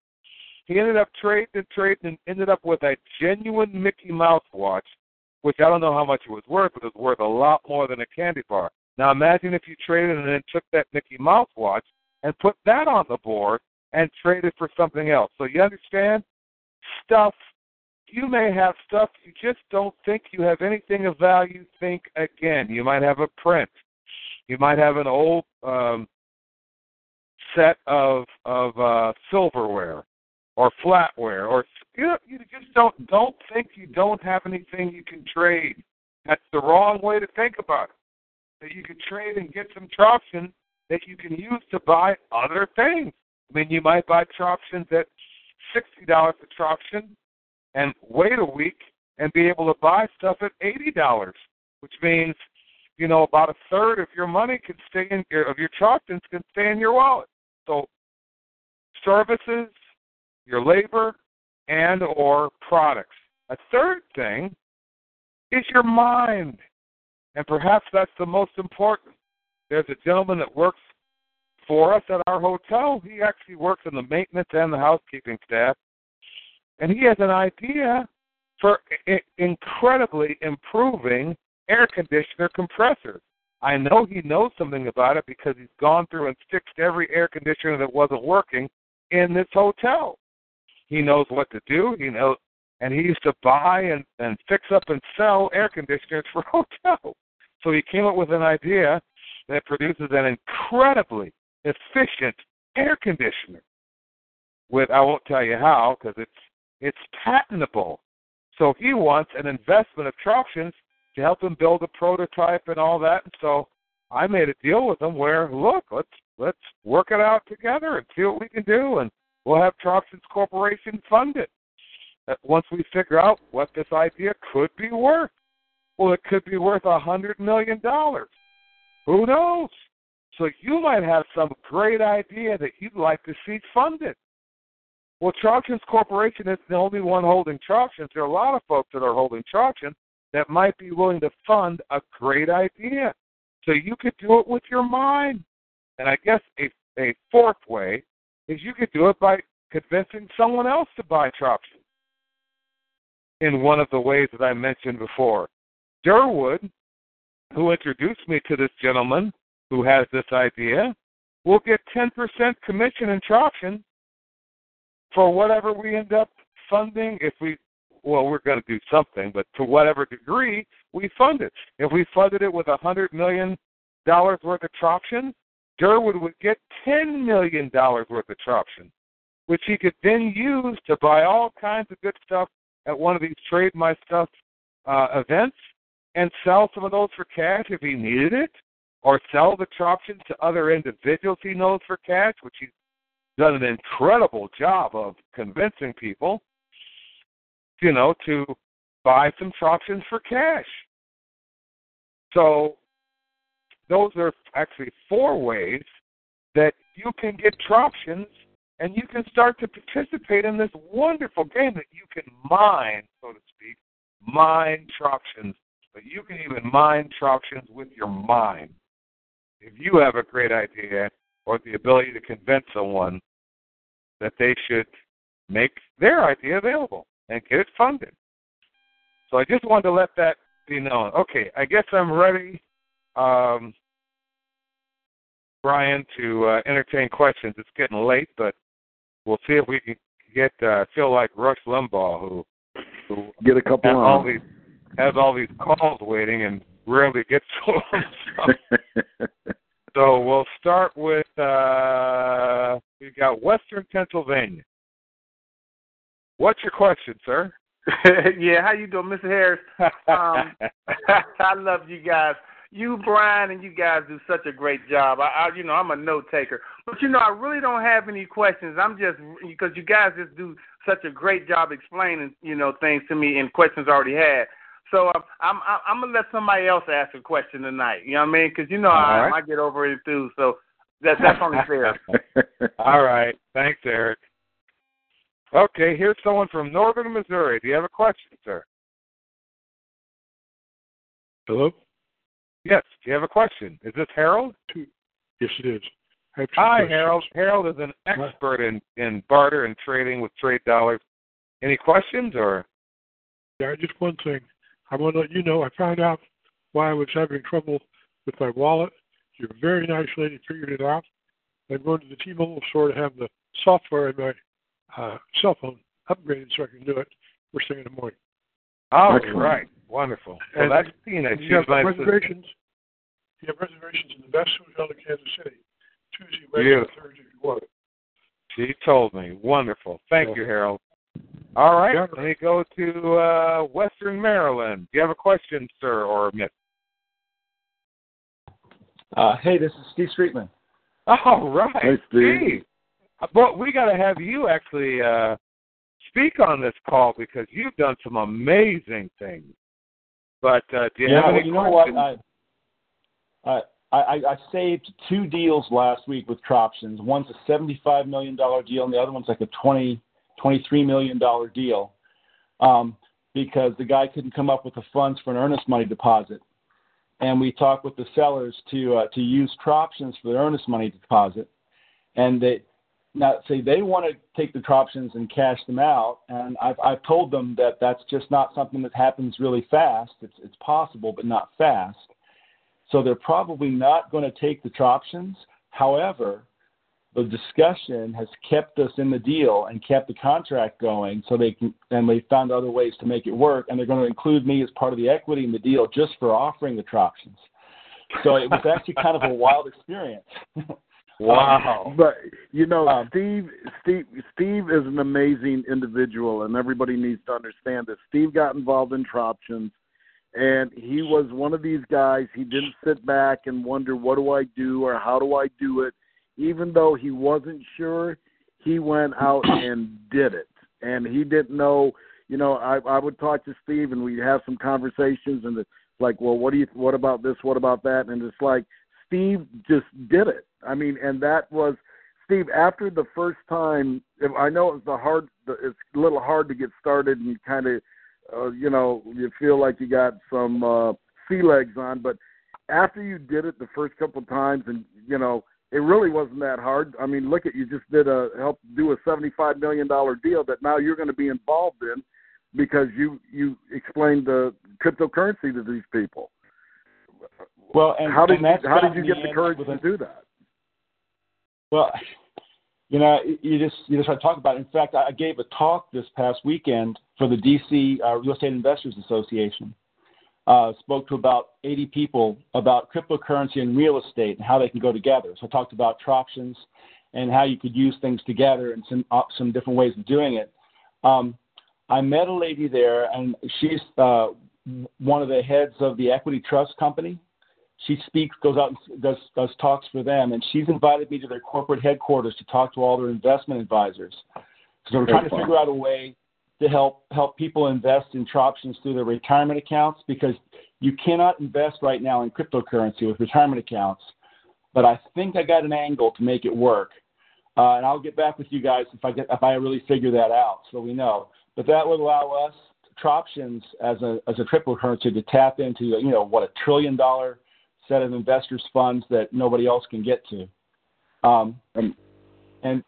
He ended up trading and trading and ended up with a genuine Mickey Mouse watch, which I don't know how much it was worth, but it was worth a lot more than a candy bar. Now imagine if you traded and then took that Mickey Mouse watch and put that on the board and traded for something else. So you understand? Stuff. You may have stuff. You just don't think you have anything of value. Think again. You might have a print. You might have an old um, set of of uh, silverware or flatware, or you know, you just don't don't think you don't have anything you can trade. That's the wrong way to think about it. That you can trade and get some Troptions that you can use to buy other things. I mean, you might buy Troptions that sixty dollars a Troption and wait a week and be able to buy stuff at eighty dollars, which means, you know, about a third of your money can stay in your, of your Troptions can stay in your wallet. So services, your labor, and or products. A third thing is your mind, and perhaps that's the most important. There's a gentleman that works for us at our hotel. He actually works in the maintenance and the housekeeping staff, and he has an idea for I- incredibly improving air conditioner compressors. I know he knows something about it because he's gone through and fixed every air conditioner that wasn't working in this hotel. He knows what to do, he knows, and he used to buy and, and fix up and sell air conditioners for hotels. So he came up with an idea that produces an incredibly efficient air conditioner with, I won't tell you how, because it's it's patentable. So he wants an investment of Troptions to help him build a prototype and all that. And so I made a deal with him where, look, let's let's work it out together and see what we can do, and we'll have Troptions Corporation fund it once we figure out what this idea could be worth. Well, it could be worth one hundred million dollars. Who knows? So you might have some great idea that you'd like to see funded. Well, Troptions Corporation isn't the only one holding Troptions. There are a lot of folks that are holding Troptions, that might be willing to fund a great idea. So you could do it with your mind. And I guess a, a fourth way is you could do it by convincing someone else to buy Troptions in one of the ways that I mentioned before. Durwood, who introduced me to this gentleman who has this idea, will get ten percent commission in Troptions for whatever we end up funding. If we, well, we're going to do something, but to whatever degree we fund it. If we funded it with one hundred million dollars worth of Troptions, Durwood would get ten million dollars worth of Troptions, which he could then use to buy all kinds of good stuff at one of these Trade My Stuff uh, events and sell some of those for cash if he needed it, or sell the Troptions to other individuals he knows for cash, which he's done an incredible job of convincing people, you know, to buy some Troptions for cash. So those are actually four ways that you can get Troptions, and you can start to participate in this wonderful game that you can mine, so to speak, mine Troptions. But you can even mine Troptions with your mind. If you have a great idea or the ability to convince someone that they should make their idea available and get it funded. So I just wanted to let that be known. Okay, I guess I'm ready, um, Brian, to uh, entertain questions. It's getting late, but we'll see if we can get uh, feel like Rush Limbaugh, who, who get a couple on. All these, has all these calls waiting and rarely gets to them. So we'll start with, uh, we've got Western Pennsylvania. What's your question, sir? Yeah, how you doing, Mister Harris? Um, I love you guys. You, Brian, and you guys do such a great job. I, I you know, I'm a note taker, but you know, I really don't have any questions. I'm just because you guys just do such a great job explaining, you know, things to me and questions I already had. So um, I'm I'm, I'm gonna let somebody else ask a question tonight. You know what I mean? Because you know I, right. I get over it too. So that's that's only fair. All right, thanks, Eric. Okay, here's someone from Northern Missouri. Do you have a question, sir? Hello. Yes, do you have a question? Is this Harold? Yes, it is. Hi, questions. Harold. Harold is an expert in, in barter and trading with trade dollars. Any questions? Or? Yeah, just one thing. I want to let you know I found out why I was having trouble with my wallet. You're a very nice lady, figured it out. I'm going to the T-Mobile store to have the software in my uh, cell phone upgraded so I can do it first thing in the morning. Oh, excellent. Right. Wonderful. Well, and that's Tina. She's my reservations. Sister. You have reservations in the best hotel in Kansas City. Tuesday, Wednesday, Thursday, if you want it. She told me. Wonderful. Thank yeah. you, Harold. All right. Yeah. Let me go to uh, Western Maryland. Do you have a question, sir, or Miss? Uh, hey, this is Steve Streetman. All right. Hey, Steve. Steve. But we got to have you actually uh, speak on this call because you've done some amazing things. But uh, do you yeah, have any well, you know what? I, I, I, I saved two deals last week with Troptions. One's a seventy-five million dollars deal, and the other one's like a twenty, twenty-three million dollars deal um, because the guy couldn't come up with the funds for an earnest money deposit. And we talked with the sellers to uh, to use Troptions for the earnest money deposit. And they now say they want to take the Troptions and cash them out. And I've, I've told them that that's just not something that happens really fast. It's, it's possible, but not fast. So they're probably not going to take the Troptions. However, the discussion has kept us in the deal and kept the contract going. So they can, and they found other ways to make it work. And they're going to include me as part of the equity in the deal just for offering the Troptions. So it was actually kind of a wild experience. Wow. Um, but, you know, um, Steve, Steve, Steve is an amazing individual, and everybody needs to understand this. Steve got involved in Troptions, and he was one of these guys. He didn't sit back and wonder, what do I do or how do I do it? Even though he wasn't sure, he went out and did it. And he didn't know, you know, I, I would talk to Steve, and we'd have some conversations, and it's like, well, what do you, what about this, what about that? And it's like, Steve just did it. I mean, and that was Steve. After the first time, I know it was the hard. It's a little hard to get started and kind of uh, you know, you feel like you got some uh, sea legs on. But after you did it the first couple of times, and, you know, it really wasn't that hard. I mean, look at you just did a help do a seventy-five million dollars deal that now you're going to be involved in because you, you explained the cryptocurrency to these people. Well, and how did, and that's how did you get the courage to do that? Well, you know, you just you just want to talk about it. In fact, I gave a talk this past weekend for the D C uh, Real Estate Investors Association. Uh, spoke to about eighty people about cryptocurrency and real estate and how they can go together. So I talked about Troptions and how you could use things together and some uh, some different ways of doing it. Um, I met a lady there, and she's uh, one of the heads of the equity trust company. She speaks, goes out and does, does talks for them, and she's invited me to their corporate headquarters to talk to all their investment advisors. So we're trying to figure out a way to help help people invest in Troptions through their retirement accounts, because you cannot invest right now in cryptocurrency with retirement accounts. But I think I got an angle to make it work, uh, and I'll get back with you guys if I get, if I really figure that out, so we know. But that would allow us Troptions as a as a cryptocurrency to tap into, you know, what, a trillion dollar set of investors' funds that nobody else can get to. Um, and, and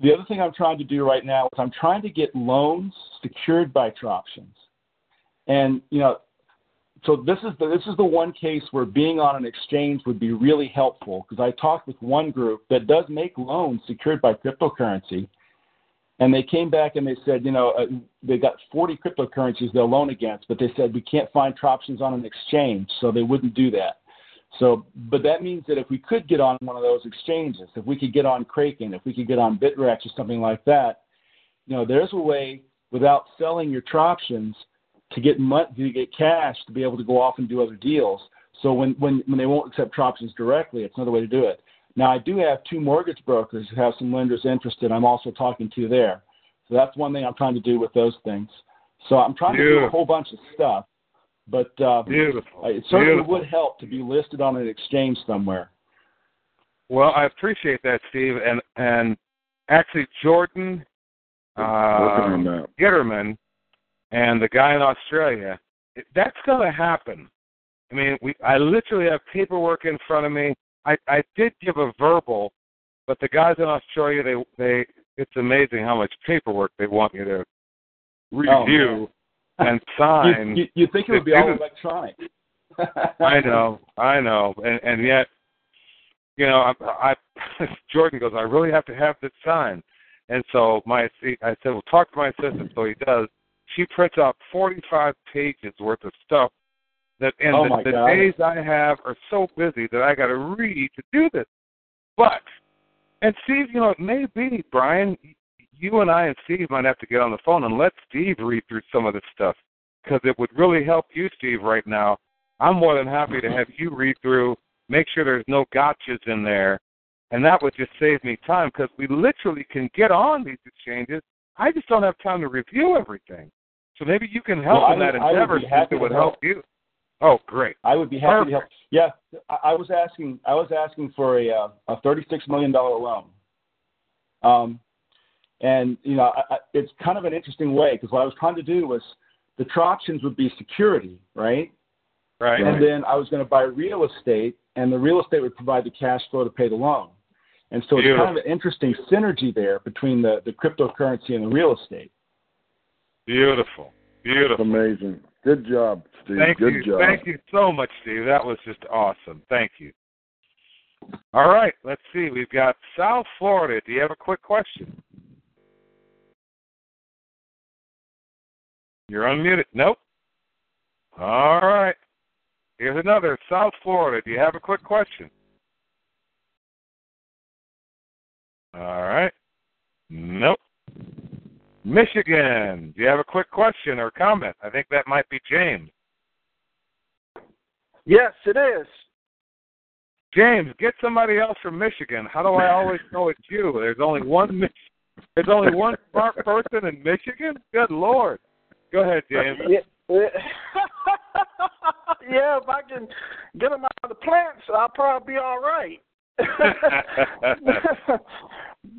the other thing I'm trying to do right now is I'm trying to get loans secured by Troptions. And, you know, so this is the, this is the one case where being on an exchange would be really helpful, because I talked with one group that does make loans secured by cryptocurrency, and they came back and they said, you know, uh, they got forty cryptocurrencies they'll loan against, but they said we can't find Troptions on an exchange, so they wouldn't do that. So, but that means that if we could get on one of those exchanges, if we could get on Kraken, if we could get on BitREx or something like that, you know, there's a way without selling your Troptions to get money, to get cash to be able to go off and do other deals. So when, when, when they won't accept Troptions directly, it's another way to do it. Now, I do have two mortgage brokers who have some lenders interested. I'm also talking to there. So that's one thing I'm trying to do with those things. So I'm trying yeah. to do a whole bunch of stuff. But uh, Beautiful. it certainly Beautiful. would help to be listed on an exchange somewhere. Well, I appreciate that, Steve. And and actually, Jordan uh, Gitterman and the guy in Australia, it, that's going to happen. I mean, we I literally have paperwork in front of me. I, I did give a verbal, but the guys in Australia, they they it's amazing how much paperwork they want you to review. Oh, and sign. You, you, you think it would be all electronic. I know, I know. And, and yet, you know, I, I, Jordan goes, I really have to have this signed. And so my, I said, well, talk to my assistant. So he does. She prints out forty-five pages worth of stuff. That And oh the, the days I have are so busy that I got to read to do this. But, and Steve, you know, it may be, Brian, you and I and Steve might have to get on the phone and let Steve read through some of this stuff, because it would really help you, Steve, right now. I'm more than happy to have you read through, make sure there's no gotchas in there, and that would just save me time, because we literally can get on these exchanges. I just don't have time to review everything. So maybe you can help well, in would, that endeavor, since it would help you. Oh, great. I would be happy Perfect. to help. Yeah, I, I was asking I was asking for a, a thirty-six million dollars loan. Um. And, you know, I, I, it's kind of an interesting way, because what I was trying to do was the Troptions would be security, right? Right. And then I was going to buy real estate, and the real estate would provide the cash flow to pay the loan. And so Beautiful. it's kind of an interesting synergy there between the, the cryptocurrency and the real estate. Beautiful. Beautiful. That's amazing. Good job, Steve. Thank Good you. job. Thank you so much, Steve. That was just awesome. Thank you. All right. Let's see. We've got South Florida. Do you have a quick question? You're unmuted. Nope. All right. Here's another. South Florida, do you have a quick question? All right. Nope. Michigan, do you have a quick question or comment? I think that might be James. Yes, it is. James, get somebody else from Michigan. How do I always know it's you? There's only one Mich- There's only one smart person in Michigan? Good Lord. Go ahead, James. Yeah, yeah. yeah, if I can get them out of the plants, I'll probably be all right.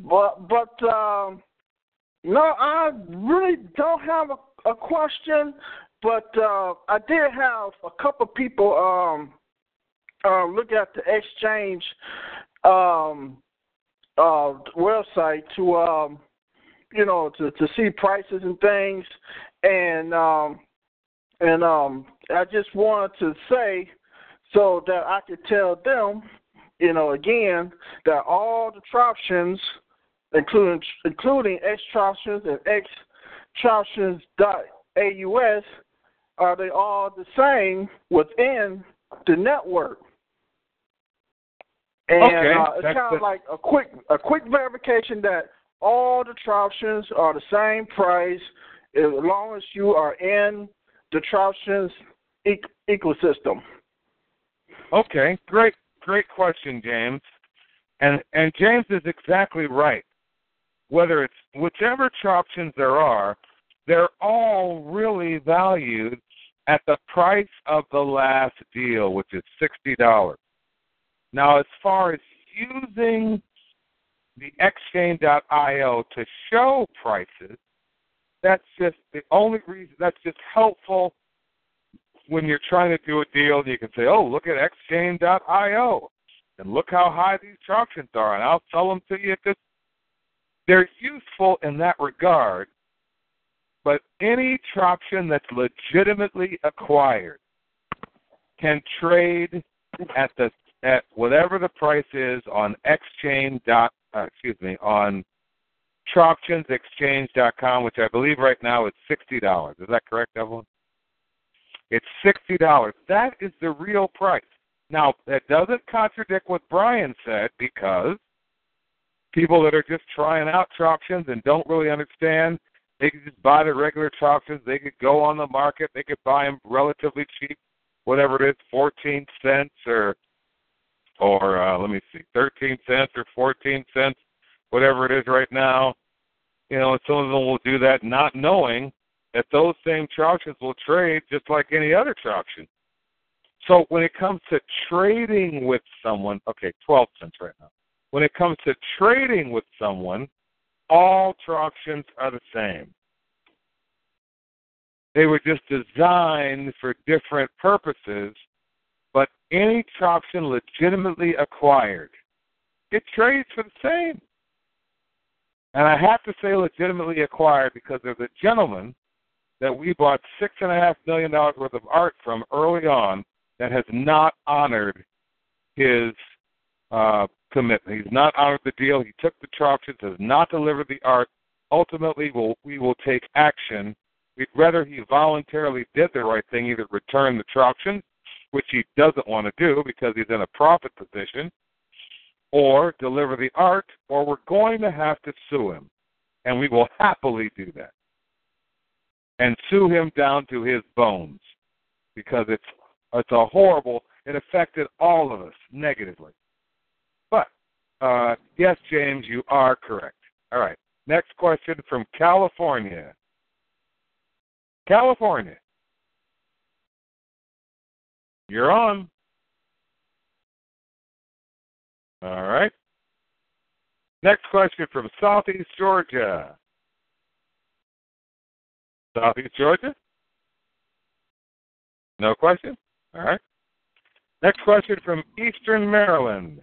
but, but um, no, I really don't have a, a question, but uh, I did have a couple people um, uh, look at the exchange um, uh, website to, um, you know, to, to see prices and things, and um, and um, I just wanted to say so that I could tell them, you know, again, that all the Troptions, including including X-Troptions and X Troptions dot A U S, are they all the same within the network? And okay, uh, it's kind of like a quick a quick verification that all the Troptions are the same price as long as you are in the Troptions e- ecosystem. Okay, great, great question, James. And and James is exactly right. Whether it's whichever Troptions there are, they're all really valued at the price of the last deal, which is sixty dollars. Now, as far as using the Xchain dot I O to show prices, that's just the only reason. That's just helpful when you're trying to do a deal. You can say, "Oh, look at Xchain dot I O, and look how high these Troptions are," and I'll sell them to you. They're useful in that regard. But any Troption that's legitimately acquired can trade at the at whatever the price is on Xchain. Uh, excuse me, on Troptions Exchange dot com, which I believe right now is sixty dollars. Is that correct, Evelyn? It's sixty dollars. That is the real price. Now that doesn't contradict what Brian said, because people that are just trying out Troptions and don't really understand, they could just buy the regular Troptions. They could go on the market. They could buy them relatively cheap, whatever it is, fourteen cents or, or uh, let me see, thirteen cents or fourteen cents, whatever it is right now. You know, some of them will do that not knowing that those same Troptions will trade just like any other Troption. So when it comes to trading with someone, okay, twelve cents right now. When it comes to trading with someone, all Troptions are the same. They were just designed for different purposes, but any Troption legitimately acquired, it trades for the same. And I have to say legitimately acquired because there's a gentleman that we bought six point five million dollars worth of art from early on that has not honored his uh commitment. He's not honored the deal. He took the Troptions, has not delivered the art. Ultimately, we'll, we will take action. We'd rather he voluntarily did the right thing, either return the Troptions, which he doesn't want to do because he's in a profit position, or deliver the art, or we're going to have to sue him. And we will happily do that. And sue him down to his bones because it's, it's a horrible, it affected all of us negatively. Uh, yes, James, you are correct. All right. Next question from California. California. You're on. All right. Next question from Southeast Georgia. Southeast Georgia? No question? All right. Next question from Eastern Maryland.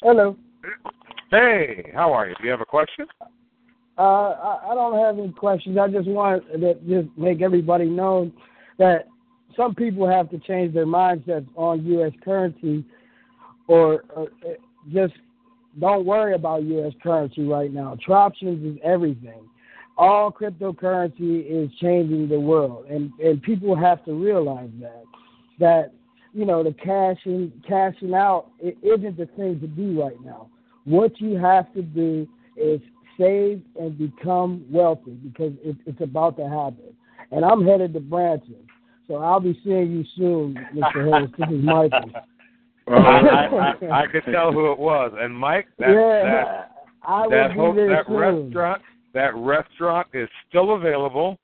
Hello. Hey, how are you? Do you have a question? Uh, I, I don't have any questions. I just want to just make everybody know that some people have to change their mindsets on U S currency, or, or just don't worry about U S currency right now. Troptions is everything. All cryptocurrency is changing the world, and, and people have to realize that, that you know, the cashing, cashing out, it isn't the thing to do right now. What you have to do is save and become wealthy because it, it's about to happen. And I'm headed to Branson, so I'll be seeing you soon, Mister Harris. This is Michael. Well, I, I, I could tell who it was. And, Mike, that, yeah, that, I that, hope, that, restaurant, that restaurant is still available.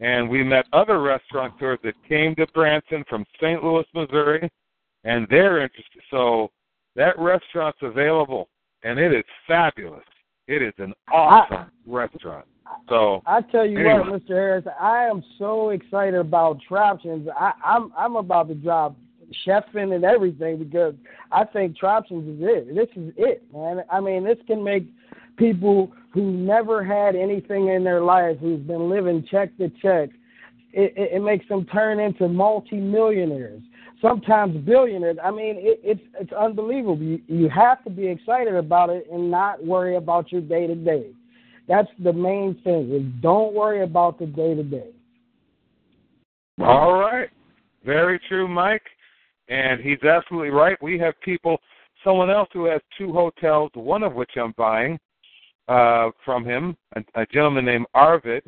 And we met other restaurateurs that came to Branson from Saint Louis, Missouri, and they're interested. So that restaurant's available, and it is fabulous. It is an awesome I, restaurant. So I, I tell you anyway. what, Mister Harris, I am so excited about Troptions. I, I'm I'm about to drop chefing and everything because I think Troptions is it. This is it, man. I mean, this can make people who never had anything in their life, who's been living check to check, it, it, it makes them turn into multimillionaires, sometimes billionaires. I mean, it, it's it's unbelievable. You, you have to be excited about it and not worry about your day to day. That's the main thing, is don't worry about the day-to-day. All right. Very true, Mike. And he's absolutely right. We have people, someone else who has two hotels, one of which I'm buying uh, from him, a, a gentleman named Arvid,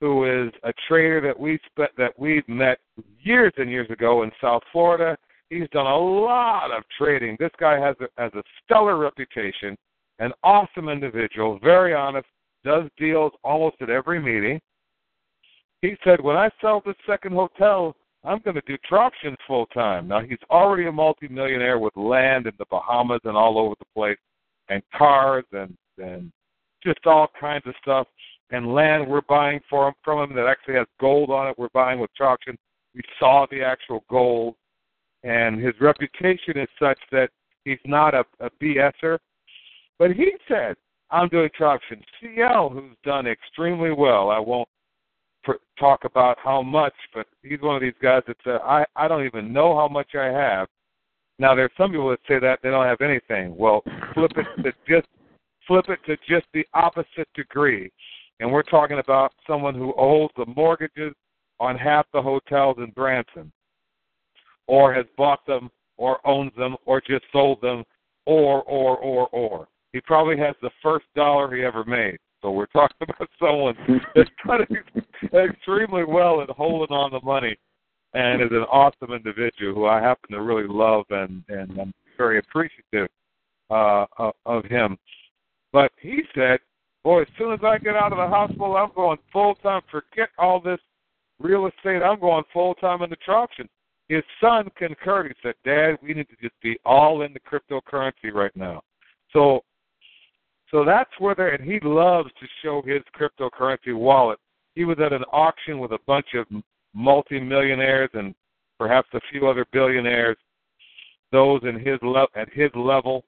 who is a trader that we spe- that we've met years and years ago in South Florida. He's done a lot of trading. This guy has a, has a stellar reputation, an awesome individual, very honest, does deals almost at every meeting. He said, when I sell this second hotel, I'm going to do Troptions full-time. Now, he's already a multimillionaire with land in the Bahamas and all over the place, and cars and, and just all kinds of stuff, and land we're buying for him, from him that actually has gold on it we're buying with Troptions. We saw the actual gold, and his reputation is such that he's not a, a BSer. But he said, I'm doing Troptions. C L, who's done extremely well, I won't pr- talk about how much, but he's one of these guys that said, I, I don't even know how much I have. Now, there's some people that say that they don't have anything. Well, flip it to just flip it to just the opposite degree. And we're talking about someone who owes the mortgages on half the hotels in Branson, or has bought them, or owns them, or just sold them, or, or, or, or. He probably has the first dollar he ever made. So we're talking about someone that's cutting extremely well and holding on the money, and is an awesome individual who I happen to really love, and, and I'm very appreciative uh, of, of him. But he said, boy, as soon as I get out of the hospital, I'm going full-time. Forget all this real estate. I'm going full-time in the Troptions. His son concurred. He said, Dad, we need to just be all in the cryptocurrency right now. So so that's where they're, and he loves to show his cryptocurrency wallet. He was at an auction with a bunch of multimillionaires and perhaps a few other billionaires, those in his le- at his level,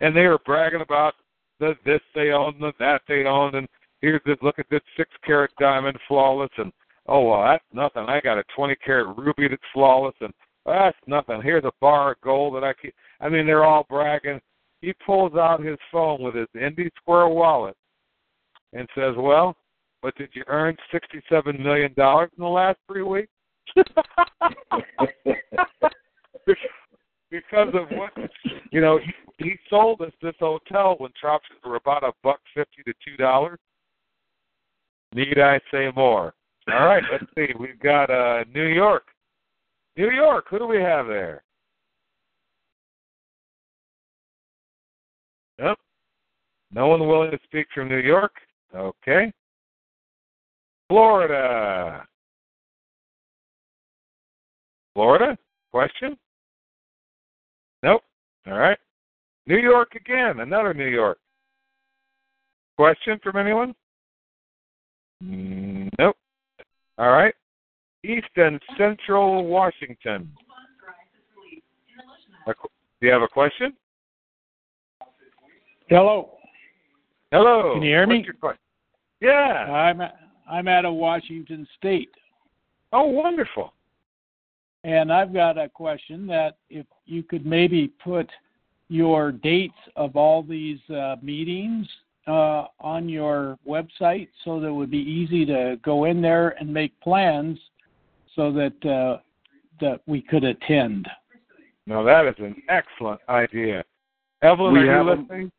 and they were bragging about the, this they owned, the, that they owned, and here's this, look at this six-carat diamond, flawless, and oh, well, that's nothing. I got a twenty-carat ruby that's flawless, and that's nothing. Here's a bar of gold that I keep. I mean, they're all bragging. He pulls out his phone with his Indy Square wallet and says, well, but did you earn sixty-seven million dollars in the last three weeks? Because of what, you know, he, he sold us this hotel when Troptions were about a buck fifty to two dollars. Need I say more? All right, let's see. We've got uh, New York. New York, who do we have there? Yep. No one willing to speak from New York? Okay. Florida. Florida? Question? Nope. All right. New York again, another New York. Question from anyone? Nope. All right. East and Central Washington. Do you have a question? Hello. Hello. Can you hear me? Yeah. I'm I'm out of Washington State. Oh, wonderful. And I've got a question that if you could maybe put your dates of all these uh, meetings Uh, on your website so that it would be easy to go in there and make plans so that uh, that we could attend. Now, that is an excellent idea. Evelyn, we are you listening?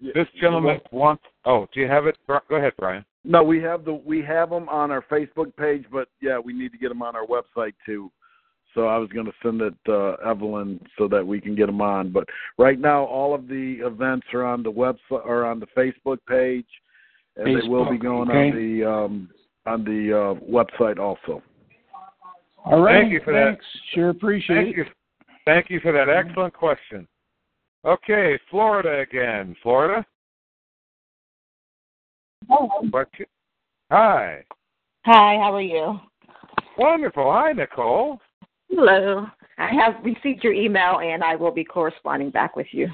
Yeah, this gentleman wants... Oh, do you have it? Go ahead, Brian. No, we have the we have them on our Facebook page, but, yeah, we need to get them on our website, too. So I was going to send it to uh, Evelyn so that we can get them on. But right now, all of the events are on the website or on the Facebook page, and Facebook, they will be going okay. on the um, on the uh, website also. All right. Thank you for Thanks. that. Sure appreciate Thank it. You. Thank you for that excellent question. Okay, Florida again. Florida? Hello. But you, hi. Hi, how are you? Wonderful. Hi, Nicole. Hello. I have received your email, and I will be corresponding back with you.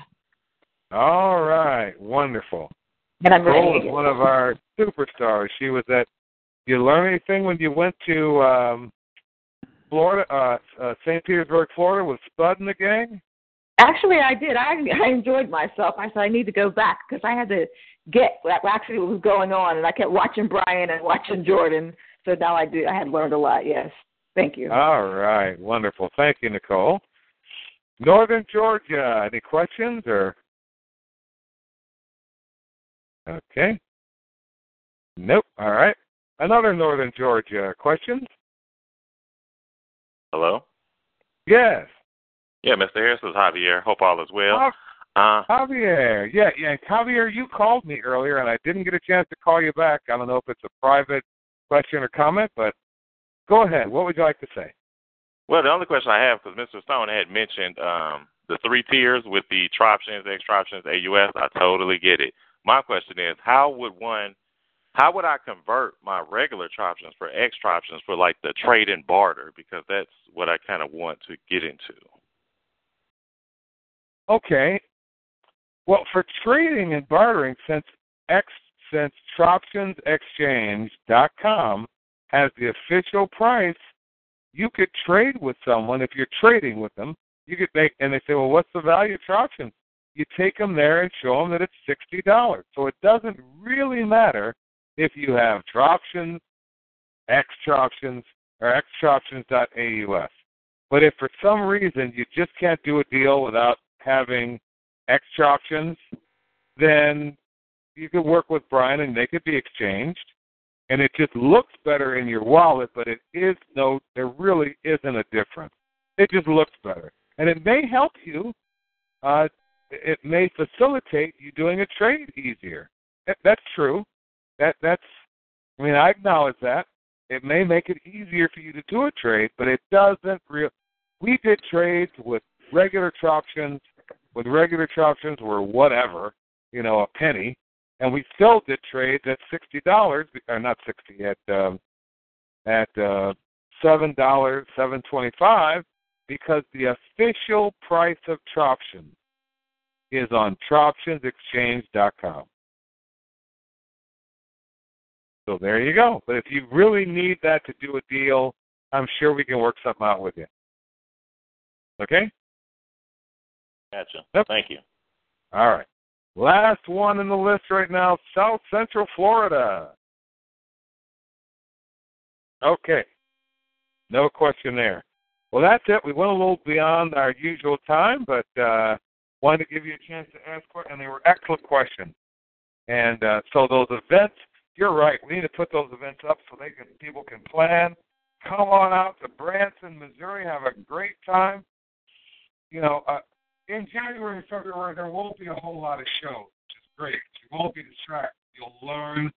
All right. Wonderful. And I'm Nicole is one of our superstars. She was at, you learn anything when you went to um, Florida, uh, uh, Saint Petersburg, Florida, with Spud and the gang? Actually, I did. I, I enjoyed myself. I said, I need to go back because I had to get actually what was going on, and I kept watching Brian and watching Jordan. So now I do. I had learned a lot, yes. Thank you. All right. Wonderful. Thank you, Nicole. Northern Georgia, any questions? Or okay. Nope. All right. Another Northern Georgia. Questions? Hello? Yes. Yeah, Mister Harris, this is Javier. Hope all is well. Javier. Uh, Javier. Yeah, yeah. Javier, you called me earlier, and I didn't get a chance to call you back. I don't know if it's a private question or comment, but go ahead. What would you like to say? Well, the only question I have, because Mister Stone had mentioned um, the three tiers with the Troptions, X-Troptions.A U S, I totally get it. My question is, how would one, how would I convert my regular Troptions for X-Troptions for like the trade and barter? Because that's what I kind of want to get into. Okay. Well, for trading and bartering, since X, since Troptions Exchange dot com has the official price, you could trade with someone. If you're trading with them, you could make, and they say, well, what's the value of Troptions? You take them there and show them that it's sixty dollars. So it doesn't really matter if you have Troptions, X-Troptions, or X Troptions dot A U S. But if for some reason you just can't do a deal without having X-Troptions, then you could work with Brian and they could be exchanged. And it just looks better in your wallet, but it is no, there really isn't a difference. It just looks better. And it may help you. Uh, it may facilitate you doing a trade easier. That, that's true. That that's. I mean, I acknowledge that. It may make it easier for you to do a trade, but it doesn't really. We did trades with regular Troptions, with regular Troptions were whatever, you know, a penny. And we still did trades at sixty dollars, or not sixty, at um, at uh, seven dollars, seven twenty-five, because the official price of Troptions is on Troptions Exchange dot com. So there you go. But if you really need that to do a deal, I'm sure we can work something out with you. Okay? Gotcha. Yep. Thank you. All right. Last one in the list right now, South Central Florida. Okay. No question there. Well, that's it. We went a little beyond our usual time, but uh, wanted to give you a chance to ask questions, and they were excellent questions. And uh, so those events, you're right. We need to put those events up so they can, people can plan. Come on out to Branson, Missouri. Have a great time. You know, uh, in January and February, there won't be a whole lot of shows, which is great. You won't be distracted. You'll learn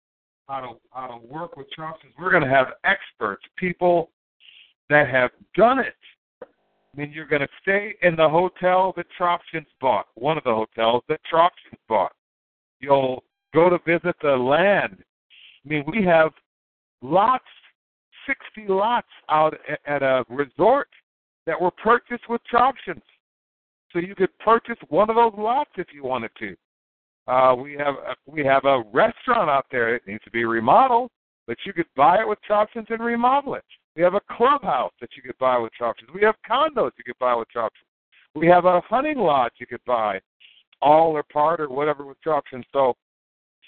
how to how to work with Troptions. We're going to have experts, people that have done it. I mean, you're going to stay in the hotel that Troptions bought, one of the hotels that Troptions bought. You'll go to visit the land. I mean, we have lots, sixty lots out at, at a resort that were purchased with Troptions. So you could purchase one of those lots if you wanted to. Uh, we have a, we have a restaurant out there. It needs to be remodeled, but you could buy it with Troptions and remodel it. We have a clubhouse that you could buy with Troptions. We have condos you could buy with Troptions. We have a hunting lodge you could buy, all or part or whatever with Troptions. So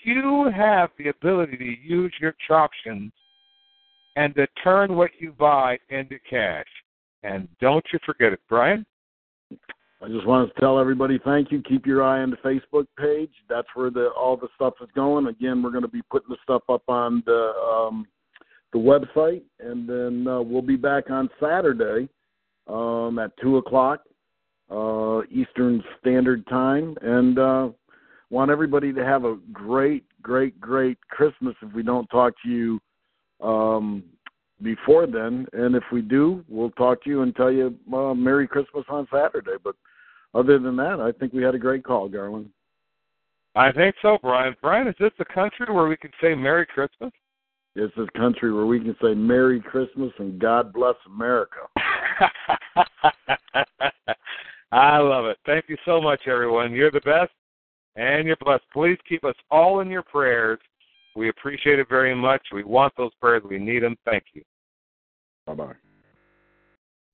you have the ability to use your Troptions and to turn what you buy into cash. And don't you forget it, Brian. I just want to tell everybody thank you. Keep your eye on the Facebook page. That's where the, all the stuff is going. Again, we're going to be putting the stuff up on the um, the website, and then uh, we'll be back on Saturday um, at two o'clock uh, Eastern Standard Time, and uh, want everybody to have a great, great, great Christmas if we don't talk to you um before then, and if we do, we'll talk to you and tell you uh, Merry Christmas on Saturday. But other than that, I think we had a great call, Garland. I think so, Brian. Brian, is this a country where we can say Merry Christmas? This is a country where we can say Merry Christmas and God bless America. I love it. Thank you so much, everyone. You're the best, and you're blessed. Please keep us all in your prayers. We appreciate it very much. We want those prayers. We need them. Thank you. Bye-bye.